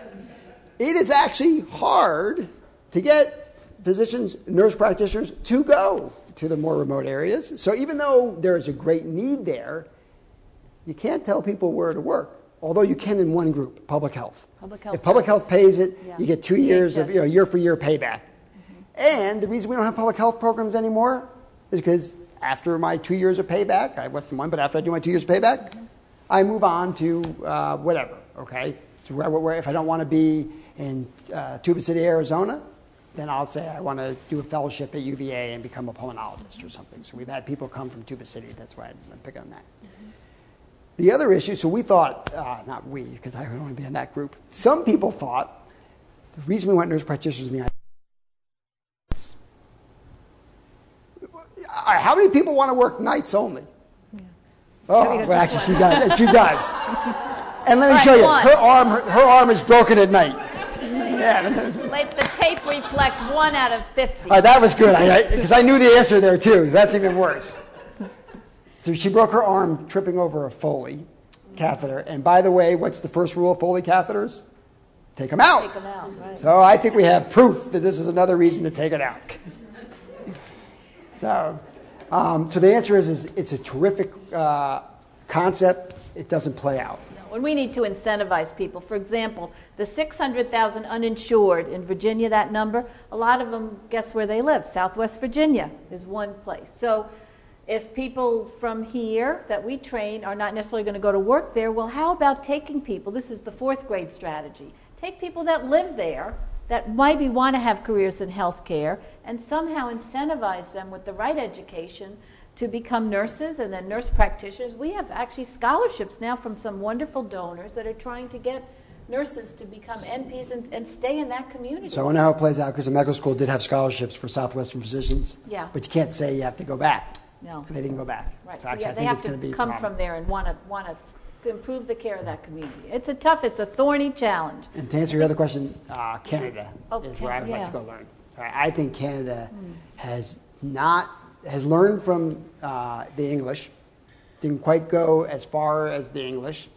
It is actually hard to get physicians, nurse practitioners to go to the more remote areas. So even though there is a great need there, you can't tell people where to work, although you can in one group, public health. If public health pays it, you get 2 years of year-for-year payback. And the reason we don't have public health programs anymore is because after my 2 years of payback, I wasn't one, but after I do my 2 years of payback, I move on to whatever, okay? So where if I don't want to be in Tuba City, Arizona, then I'll say I want to do a fellowship at UVA and become a pulmonologist or something. So we've had people come from Tuba City. That's why I'm picking on that. The other issue, so we thought, not we, because I would only be in that group. Some people thought the reason we want nurse practitioners in the United States. How many people want to work nights only? Yeah. Oh, well, actually, she does. She does. And let me show you. Her arm is broken at night. Yeah. Let the tape reflect 1 out of 50. That was good, because I knew the answer there too. That's even worse. So she broke her arm tripping over a Foley catheter. And by the way, what's the first rule of Foley catheters? Take them out. Take them out, right. So I think we have proof that this is another reason to take it out. So the answer is it's a terrific concept. It doesn't play out. And we need to incentivize people. For example, the 600,000 uninsured in Virginia, that number, a lot of them, guess where they live? Southwest Virginia is one place. So if people from here that we train are not necessarily going to go to work there, well, how about taking people? This is the 4th grade strategy. Take people that live there that maybe want to have careers in healthcare and somehow incentivize them with the right education to become nurses and then nurse practitioners. We have actually scholarships now from some wonderful donors that are trying to get nurses to become NPs and stay in that community. So I wonder how it plays out, because the medical school did have scholarships for Southwestern physicians, but you can't say you have to go back. No. They didn't go back. Right. So actually, I think it's going to be a problem. They have to come from there and want to improve the care of that community. It's a tough, it's a thorny challenge. And to answer your other question, Canada is where I would like to go learn. I think Canada has learned from the English, didn't quite go as far as the English,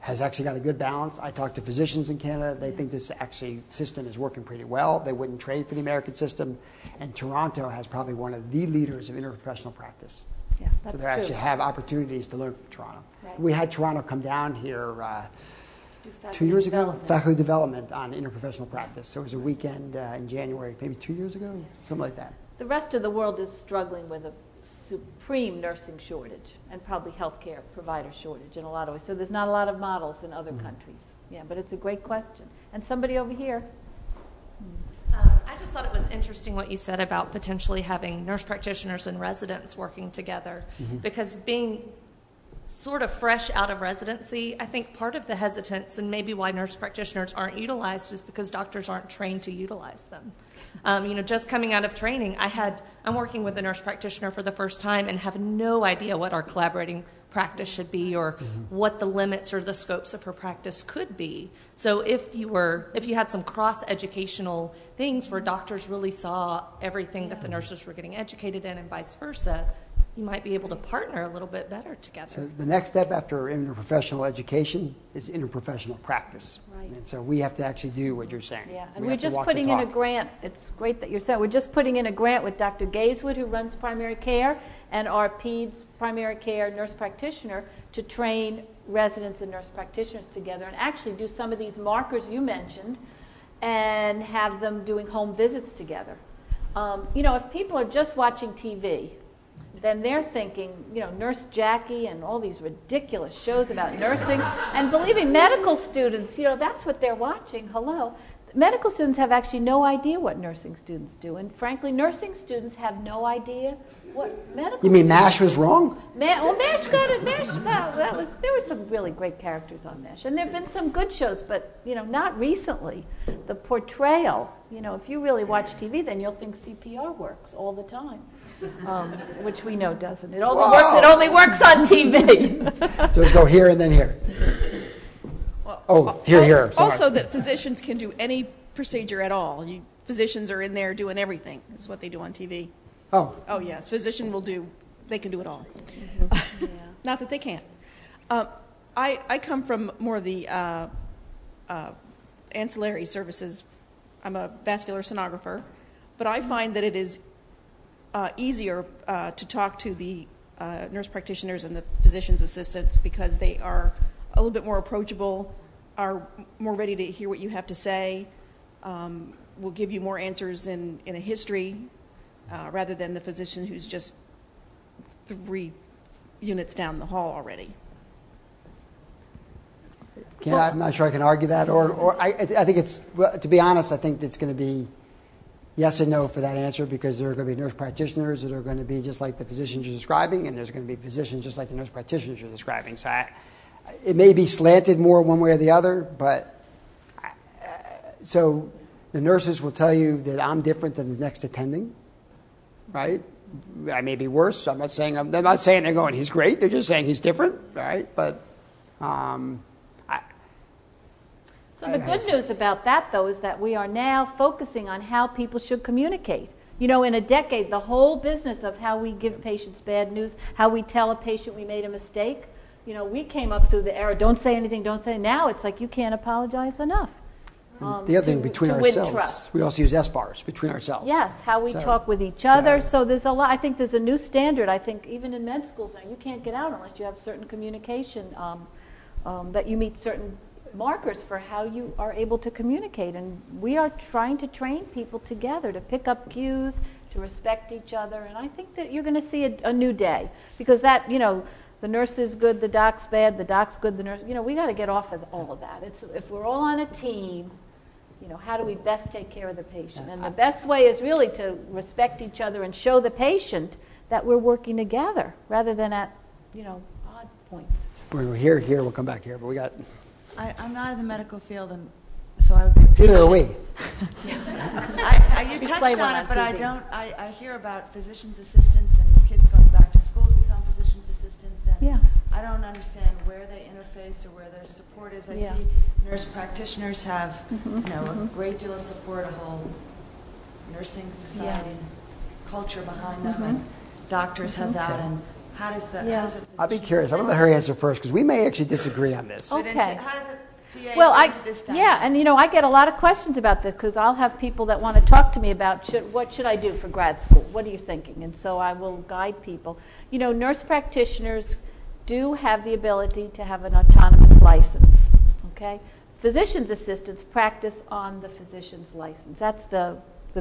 has actually got a good balance. I talked to physicians in Canada. They think this actually system is working pretty well. They wouldn't trade for the American system. And Toronto has probably one of the leaders of interprofessional practice. Yeah, that's so they actually have opportunities to learn from Toronto. Right. We had Toronto come down here 2 years ago, faculty development on interprofessional practice. So it was a weekend in January, maybe 2 years ago, something like that. The rest of the world is struggling with a supreme nursing shortage and probably healthcare provider shortage in a lot of ways. So there's not a lot of models in other countries. Yeah, but it's a great question. And somebody over here. I just thought it was interesting what you said about potentially having nurse practitioners and residents working together, because being sort of fresh out of residency, I think part of the hesitance and maybe why nurse practitioners aren't utilized is because doctors aren't trained to utilize them. You know, just coming out of training, I'm working with a nurse practitioner for the first time and have no idea what our collaborating practice should be or what the limits or the scopes of her practice could be. So if you had some cross-educational things where doctors really saw everything that the nurses were getting educated in and vice versa, you might be able to partner a little bit better together. So the next step after interprofessional education is interprofessional practice. Right. And so we have to actually do what you're saying. Yeah, and we're just putting in a grant. It's great that you're saying. We're just putting in a grant with Dr. Gazewood, who runs primary care, and our PEDS primary care nurse practitioner to train residents and nurse practitioners together and actually do some of these markers you mentioned and have them doing home visits together. You know, if people are just watching TV, then they're thinking, you know, Nurse Jackie and all these ridiculous shows about nursing. And believe me, medical students, you know, that's what they're watching. Hello. Medical students have actually no idea what nursing students do. And frankly, nursing students have no idea what medical students do. You mean MASH was wrong? MASH got it. MASH, there were some really great characters on MASH. And there have been some good shows, but, you know, not recently. The portrayal, you know, if you really watch TV, then you'll think CPR works all the time. Which we know doesn't. It only works on TV. So let's go here and then here. Here. Sorry. Also that physicians can do any procedure at all. Physicians are in there doing everything. That's what they do on TV. Oh, yes. Physician will do, they can do it all. Yeah. Not that they can't. I come from more of the ancillary services. I'm a vascular sonographer, but I find that it is easier to talk to the nurse practitioners and the physician's assistants because they are a little bit more approachable, are more ready to hear what you have to say, will give you more answers in a history rather than the physician who's just 3 units down the hall already. I'm not sure I can argue that, or I think it's, to be honest, I think it's going to be yes and no for that answer, because there are going to be nurse practitioners that are going to be just like the physicians you're describing, and there's going to be physicians just like the nurse practitioners you're describing. So it may be slanted more one way or the other, but so the nurses will tell you that I'm different than the next attending, right? I may be worse. I'm not saying they're not saying they're going, he's great. They're just saying he's different, right? But so the good news about that, though, is that we are now focusing on how people should communicate. You know, in a decade, the whole business of how we give patients bad news, how we tell a patient we made a mistake, you know, we came up through the era, don't say anything, don't say. Now it's like you can't apologize enough. The other thing, between ourselves, we also use S-bars, between ourselves. Yes, how we talk with each other. So there's a lot. I think there's a new standard. I think even in med schools now, you can't get out unless you have certain communication, that you meet certain markers for how you are able to communicate, and we are trying to train people together to pick up cues, to respect each other, and I think that you're going to see a new day, because that, you know, the nurse is good, the doc's bad, the doc's good, the nurse, you know, we got to get off of all of that. It's, if we're all on a team, you know, how do we best take care of the patient? And the best way is really to respect each other and show the patient that we're working together rather than at, you know, odd points. We're here, we'll come back here, but we got... I'm not in the medical field, and so I would be patient. Neither are we. You touched on it, but I hear about physician's assistants and kids going back to school to become physician's assistants, and I don't understand where they interface or where their support is. I see nurse practitioners have, you know, a great deal of support, a whole nursing society and culture behind them, and doctors have that, and how does that? Yes. I'll be curious. I'm going to let her answer first because we may actually disagree on this. Okay. How does a PA into this time? Yeah, and you know, I get a lot of questions about this because I'll have people that want to talk to me about what should I do for grad school? What are you thinking? And so I will guide people. You know, nurse practitioners do have the ability to have an autonomous license. Okay, physician's assistants practice on the physician's license. That's the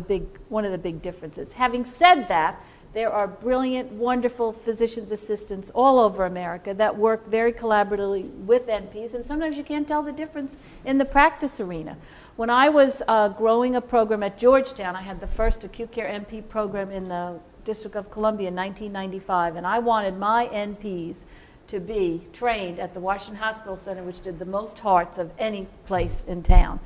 big one of the big differences. Having said that, There are brilliant, wonderful physician's assistants all over America that work very collaboratively with NPs, and sometimes you can't tell the difference in the practice arena. When I was growing a program at Georgetown, I had the first acute care NP program in the District of Columbia in 1995, and I wanted my NPs to be trained at the Washington Hospital Center, which did the most hearts of any place in town.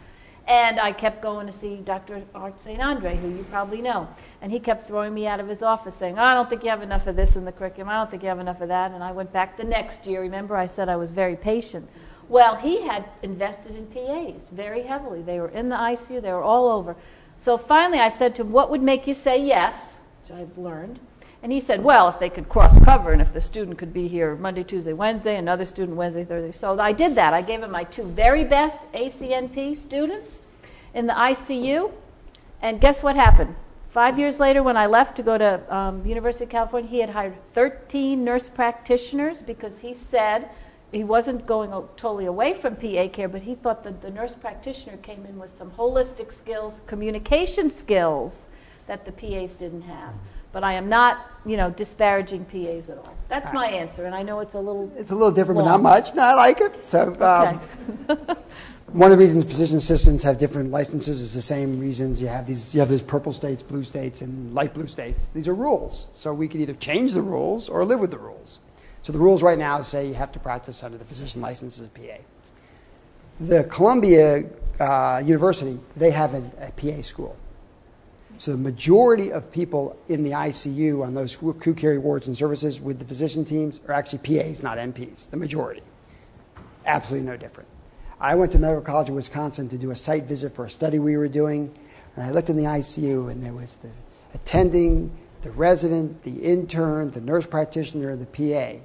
And I kept going to see Dr. Art St. Andre, who you probably know. And he kept throwing me out of his office saying, I don't think you have enough of this in the curriculum. I don't think you have enough of that. And I went back the next year. Remember, I said I was very patient. Well, he had invested in PAs very heavily. They were in the ICU. They were all over. So finally I said to him, what would make you say yes, which I've learned. And he said, well, if they could cross-cover and if the student could be here Monday, Tuesday, Wednesday, another student Wednesday, Thursday. So I did that. I gave him my two very best ACNP students in the ICU. And guess what happened? 5 years later, when I left to go to University of California, he had hired 13 nurse practitioners because he said he wasn't going totally away from PA care, but he thought that the nurse practitioner came in with some holistic skills, communication skills that the PAs didn't have. But I am not, disparaging PAs at all. That's all right. My answer, and I know it's a little... It's a little different, long. But not much. No, I like it. So, okay. One of the reasons physician assistants have different licenses is the same reasons you have these purple states, blue states, and light blue states. These are rules. So we could either change the rules or live with the rules. So the rules right now say you have to practice under the physician license as a PA. The Columbia University, they have a PA school. So the majority of people in the ICU on those acute care wards and services with the physician teams are actually PAs, not NPs, the majority. Absolutely no different. I went to Medical College of Wisconsin to do a site visit for a study we were doing, and I looked in the ICU, and there was the attending, the resident, the intern, the nurse practitioner, and the PA.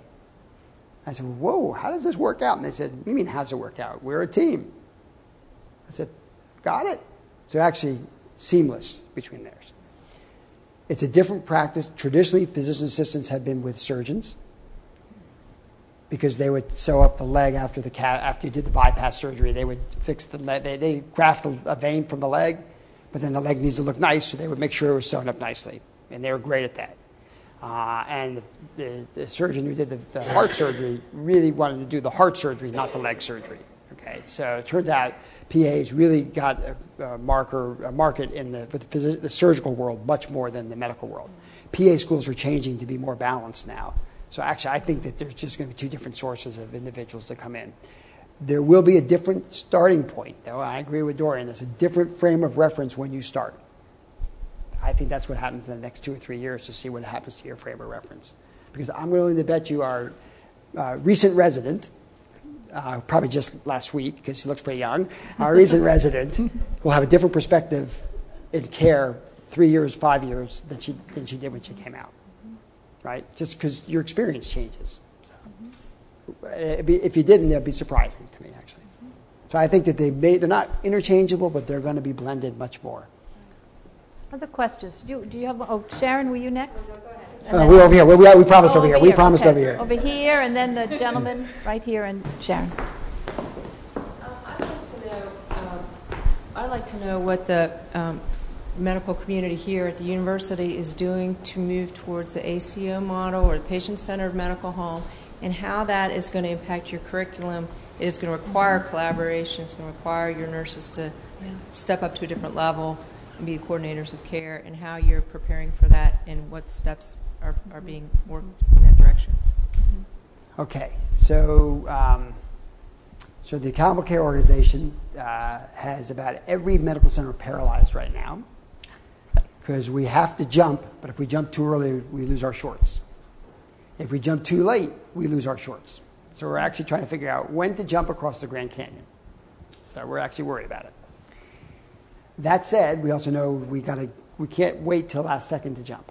I said, whoa, how does this work out? And they said, what do you mean, how does it work out? We're a team. I said, got it. So actually... seamless between theirs. It's a different practice. Traditionally, physician assistants have been with surgeons because they would sew up the leg after you did the bypass surgery. They would fix the leg. They graft a vein from the leg, but then the leg needs to look nice, so they would make sure it was sewn up nicely, and they were great at that. And the surgeon who did the heart surgery really wanted to do the heart surgery, not the leg surgery. Okay, so it turned out PAs really got a market in the surgical world much more than the medical world. PA schools are changing to be more balanced now. So actually, I think that there's just going to be two different sources of individuals to come in. There will be a different starting point, though. I agree with Dorian. There's a different frame of reference when you start. I think that's what happens in the next 2 or 3 years to see what happens to your frame of reference. Because I'm willing to bet you our recent resident... probably just last week, because he looks pretty young, our recent resident will have a different perspective in care 3 years, 5 years than she did when she came out, right? Just because your experience changes. So, if you didn't, that'd be surprising to me, actually. So I think that they're not interchangeable, but they're going to be blended much more. Other questions? Do you have? Oh, Sharon, were you next? No, go ahead. We're over here. We promised over here. We promised over here. Over here, and then the gentleman right here, and Sharon. I'd like to know what the medical community here at the university is doing to move towards the ACO model or the patient-centered medical home, and how that is going to impact your curriculum. It is going to require collaboration. It's going to require your nurses to step up to a different level and be coordinators of care, and how you're preparing for that, and what steps are being worked in that direction. Okay, so the Accountable Care Organization has about every medical center paralyzed right now because we have to jump, but if we jump too early, we lose our shorts. If we jump too late, we lose our shorts. So we're actually trying to figure out when to jump across the Grand Canyon. So we're actually worried about it. That said, we also know we can't wait till last second to jump.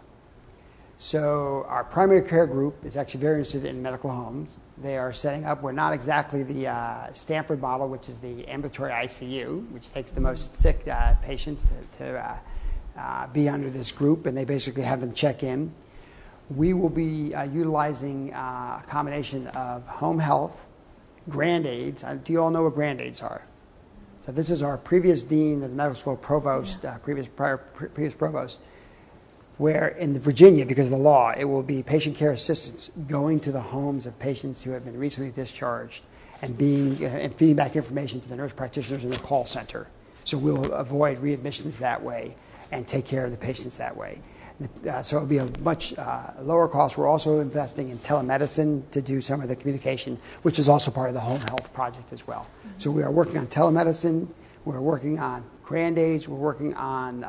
So our primary care group is actually very interested in medical homes. They are setting up, we're not exactly the Stanford model, which is the ambulatory ICU, which takes the most sick patients to be under this group, and they basically have them check in. We will be utilizing a combination of home health, grand aids. Do you all know what grand aids are? So this is our previous dean of the medical school, previous provost. where in Virginia, because of the law, it will be patient care assistants going to the homes of patients who have been recently discharged and feeding back information to the nurse practitioners in the call center. So we'll avoid readmissions that way and take care of the patients that way. So it'll be a much lower cost. We're also investing in telemedicine to do some of the communication, which is also part of the home health project as well. Mm-hmm. So we are working on telemedicine. We're working on grant aids. We're working on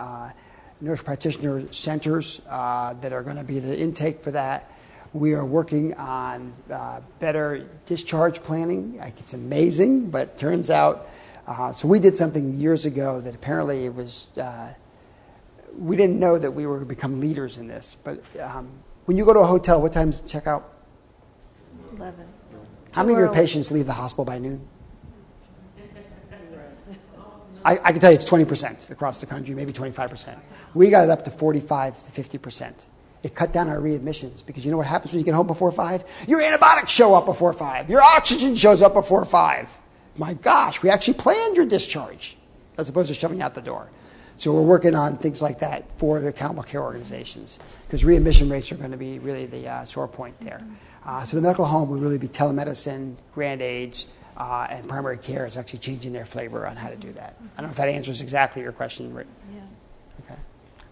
nurse practitioner centers that are going to be the intake for that. We are working on better discharge planning. Like, it's amazing, but it turns out, so we did something years ago that apparently it was, we didn't know that we were going to become leaders in this, but when you go to a hotel, what time's checkout? 11. How many of your patients leave the hospital by noon? I can tell you it's 20% across the country, maybe 25%. We got it up to 45 to 50%. It cut down our readmissions because you know what happens when you get home before 5? Your antibiotics show up before 5. Your oxygen shows up before 5. My gosh, we actually planned your discharge as opposed to shoving out the door. So we're working on things like that for the accountable care organizations because readmission rates are going to be really the sore point there. So the medical home would really be telemedicine, grant aids, and primary care is actually changing their flavor on how to do that. I don't know if that answers exactly your question, Rick. Yeah. Okay.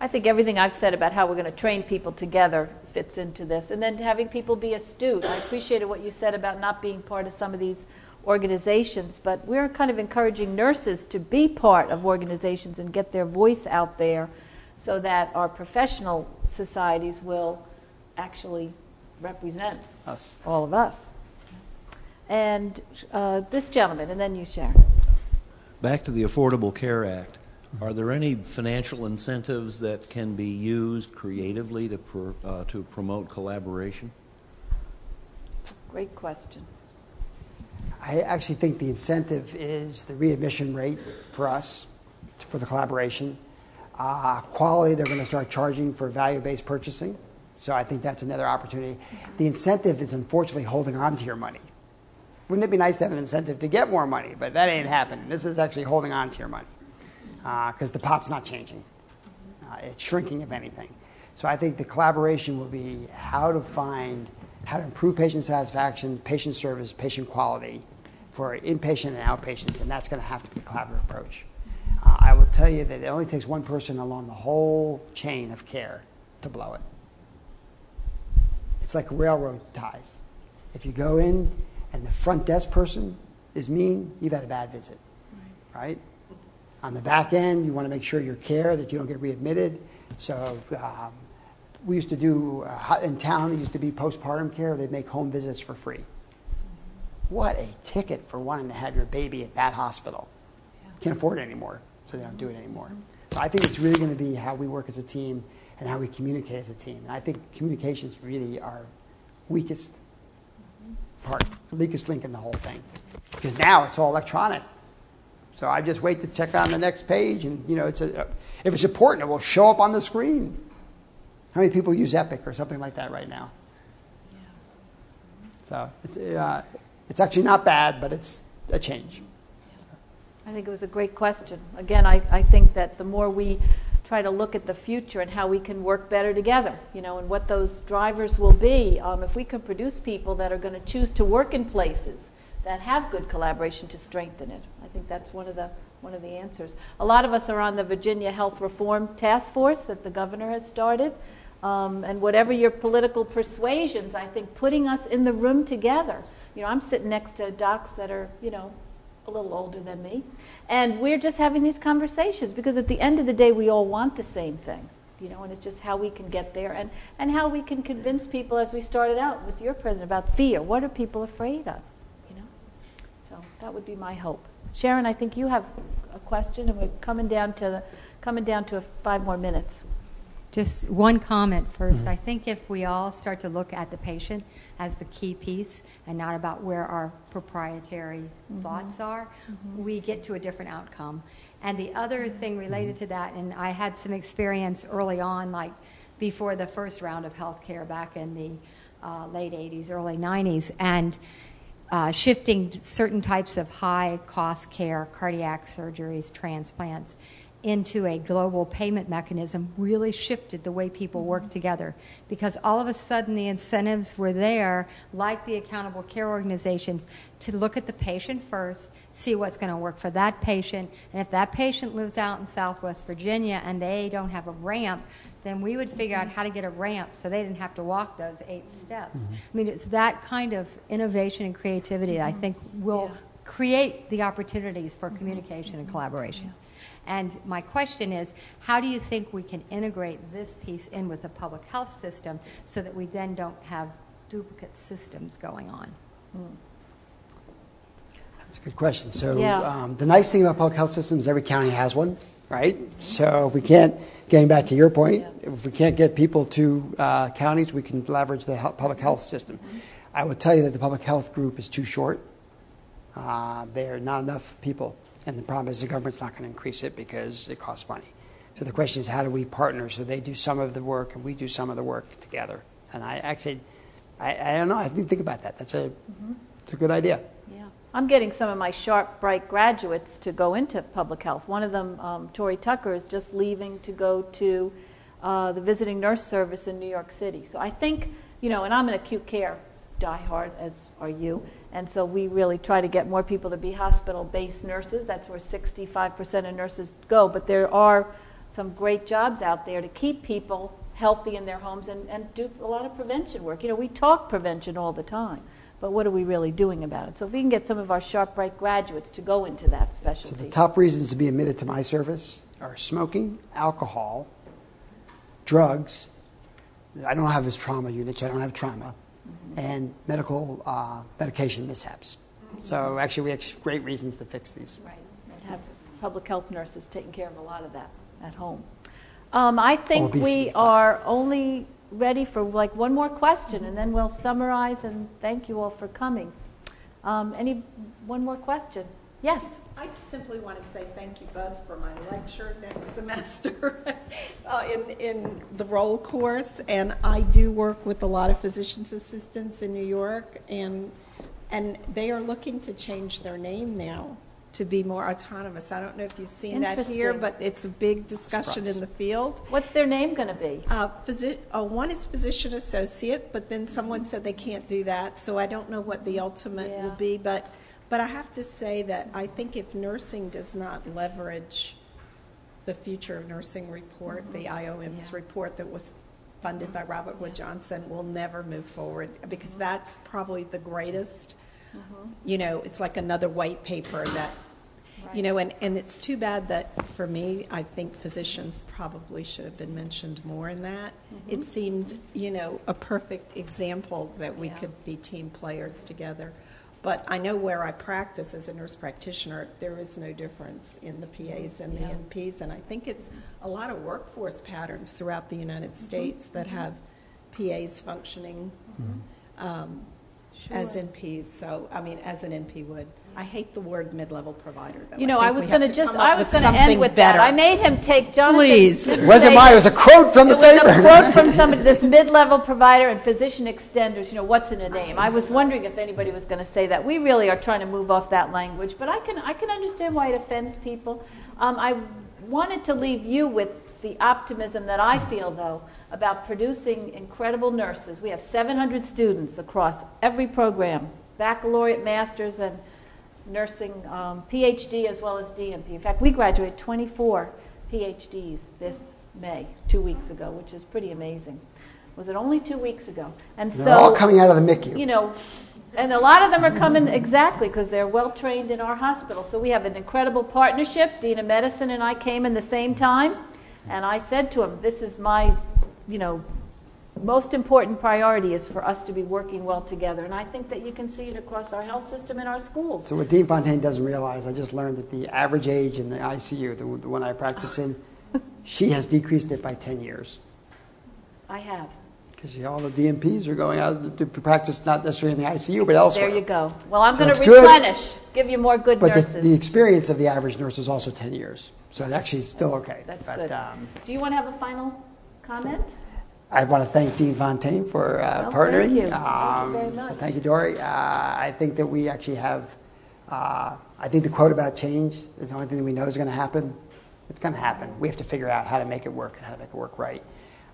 I think everything I've said about how we're going to train people together fits into this. And then having people be astute. I appreciated what you said about not being part of some of these organizations, but we're kind of encouraging nurses to be part of organizations and get their voice out there so that our professional societies will actually represent us, all of us. And this gentleman, and then you, Sharon. Back to the Affordable Care Act. Are there any financial incentives that can be used creatively to promote collaboration? Great question. I actually think the incentive is the readmission rate for us, for the collaboration. Quality, they're going to start charging for value-based purchasing. So I think that's another opportunity. The incentive is unfortunately holding on to your money. Wouldn't it be nice to have an incentive to get more money? But that ain't happening. This is actually holding on to your money because the pot's not changing. It's shrinking, if anything. So I think the collaboration will be how to improve patient satisfaction, patient service, patient quality for inpatient and outpatients, and that's going to have to be a collaborative approach. I will tell you that it only takes one person along the whole chain of care to blow it. It's like railroad ties. If you go in, and the front desk person is mean, you've had a bad visit, right? On the back end, you want to make sure your care, that you don't get readmitted. So we used to do, in town, it used to be postpartum care. They'd make home visits for free. What a ticket for wanting to have your baby at that hospital. Can't afford it anymore, so they don't do it anymore. So I think it's really going to be how we work as a team and how we communicate as a team. And I think communications really are weakest part, the weakest link in the whole thing, because now it's all electronic. So I just wait to check on the next page, and you know, if it's important, it will show up on the screen. How many people use Epic or something like that right now? Yeah. So it's actually not bad, but it's a change. Yeah. I think it was a great question. Again, I think that the more we try to look at the future and how we can work better together, you know, and what those drivers will be. If we can produce people that are going to choose to work in places that have good collaboration to strengthen it, I think that's one of the answers. A lot of us are on the Virginia Health Reform Task Force that the governor has started, and whatever your political persuasions, I think putting us in the room together. You know, I'm sitting next to docs that are, you know, a little older than me, and we're just having these conversations because at the end of the day we all want the same thing, you know, and it's just how we can get there and how we can convince people, as we started out with your president, about fear. What are people afraid of, you know? So that would be my hope. Sharon, I think you have a question, and we're coming down to 5 more minutes. Just one comment first. Mm-hmm. I think if we all start to look at the patient as the key piece and not about where our proprietary mm-hmm. thoughts are, mm-hmm. we get to a different outcome. And the other thing related to that, and I had some experience early on, like before the first round of healthcare back in the late 80s, early 90s, and shifting certain types of high-cost care, cardiac surgeries, transplants, into a global payment mechanism really shifted the way people work together, because all of a sudden the incentives were there, like the accountable care organizations, to look at the patient first, see what's going to work for that patient, and if that patient lives out in Southwest Virginia and they don't have a ramp, then we would figure out how to get a ramp so they didn't have to walk those 8 steps. Mm-hmm. I mean, it's that kind of innovation and creativity that I think will create the opportunities for communication and collaboration. And my question is, how do you think we can integrate this piece in with the public health system so that we then don't have duplicate systems going on? That's a good question. So the nice thing about public health systems is every county has one, right? So if we can't, getting back to your point, if we can't get people to counties, we can leverage the public health system. I would tell you that the public health group is too short. There are not enough people. And the problem is the government's not going to increase it because it costs money. So the question is, how do we partner? So they do some of the work and we do some of the work together. And I actually, I don't know, I didn't think about that. That's a, it's a good idea. Yeah, I'm getting some of my sharp, bright graduates to go into public health. One of them, Tori Tucker, is just leaving to go to the visiting nurse service in New York City. So I think, you know, and I'm an acute care diehard, as are you. And so we really try to get more people to be hospital-based nurses. That's where 65% of nurses go. But there are some great jobs out there to keep people healthy in their homes and do a lot of prevention work. You know, we talk prevention all the time, but what are we really doing about it? So if we can get some of our sharp, bright graduates to go into that specialty. So the top reasons to be admitted to my service are smoking, alcohol, drugs. I don't have this trauma unit, so I don't have trauma. And medical medication mishaps. So actually we have great reasons to fix these. Right, and have public health nurses taking care of a lot of that at home. I think we are only ready for like one more question and then we'll summarize, and thank you all for coming. Any one more question? Yes. I just simply want to say thank you both for my lecture next semester in the roll course. And I do work with a lot of physician's assistants in New York, and they are looking to change their name now to be more autonomous. I don't know if you've seen that here, but it's a big discussion in the field. What's their name going to be? One is physician associate, but then someone said they can't do that, so I don't know what the ultimate will be. But I have to say that I think if nursing does not leverage the Future of Nursing report, the IOM's report that was funded by Robert Wood Johnson, we'll never move forward, because that's probably the greatest, you know, it's like another white paper that, you know, and it's too bad that for me, I think physicians probably should have been mentioned more in that. It seemed, you know, a perfect example that we could be team players together. But I know where I practice as a nurse practitioner, there is no difference in the PAs and the NPs. And I think it's a lot of workforce patterns throughout the United States that have PAs functioning as NPs. So, I mean, as an NP would. I hate the word mid-level provider, though. You know, I was going to end with better. That. I made him take Jonathan. Please. It wasn't mine. It was a quote from the paper. It was a quote from somebody, this mid-level provider and physician extenders, you know, what's in a name? I was wondering if anybody was going to say that. We really are trying to move off that language, but I can understand why it offends people. I wanted to leave you with the optimism that I feel, though, about producing incredible nurses. We have 700 students across every program, baccalaureate, master's, and nursing, PhD as well as DMP. In fact, we graduated 24 PhDs this May, 2 weeks ago, which is pretty amazing. Was it only 2 weeks ago? And they're so all coming out of the MICU. You know, and a lot of them are coming exactly because they're well trained in our hospital. So we have an incredible partnership. Dean of Medicine and I came in the same time, and I said to him, "This is my, you know, most important priority is for us to be working well together." And I think that you can see it across our health system and our schools. So what Dean Fontaine doesn't realize, I just learned that the average age in the ICU, the one I practice in, she has decreased it by 10 years. I have. Because all the DMPs are going out to practice, not necessarily in the ICU, but elsewhere. There you go. Well, I'm going to replenish, give you more good nurses. But the experience of the average nurse is also 10 years. So it actually is still okay. That's good. Do you want to have a final comment? I want to thank Dean Fontaine for partnering. Thank you. Thank you very much. So thank you, Dorrie. I think that we actually have, I think the quote about change is the only thing that we know is going to happen. It's going to happen. We have to figure out how to make it work and how to make it work right.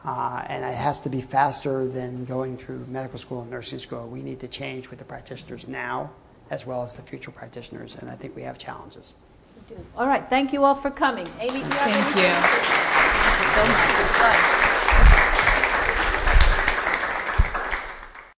And it has to be faster than going through medical school and nursing school. We need to change with the practitioners now as well as the future practitioners, and I think we have challenges. We do. All right. Thank you all for coming. Amy, thank you. Thank you so much. It's fun.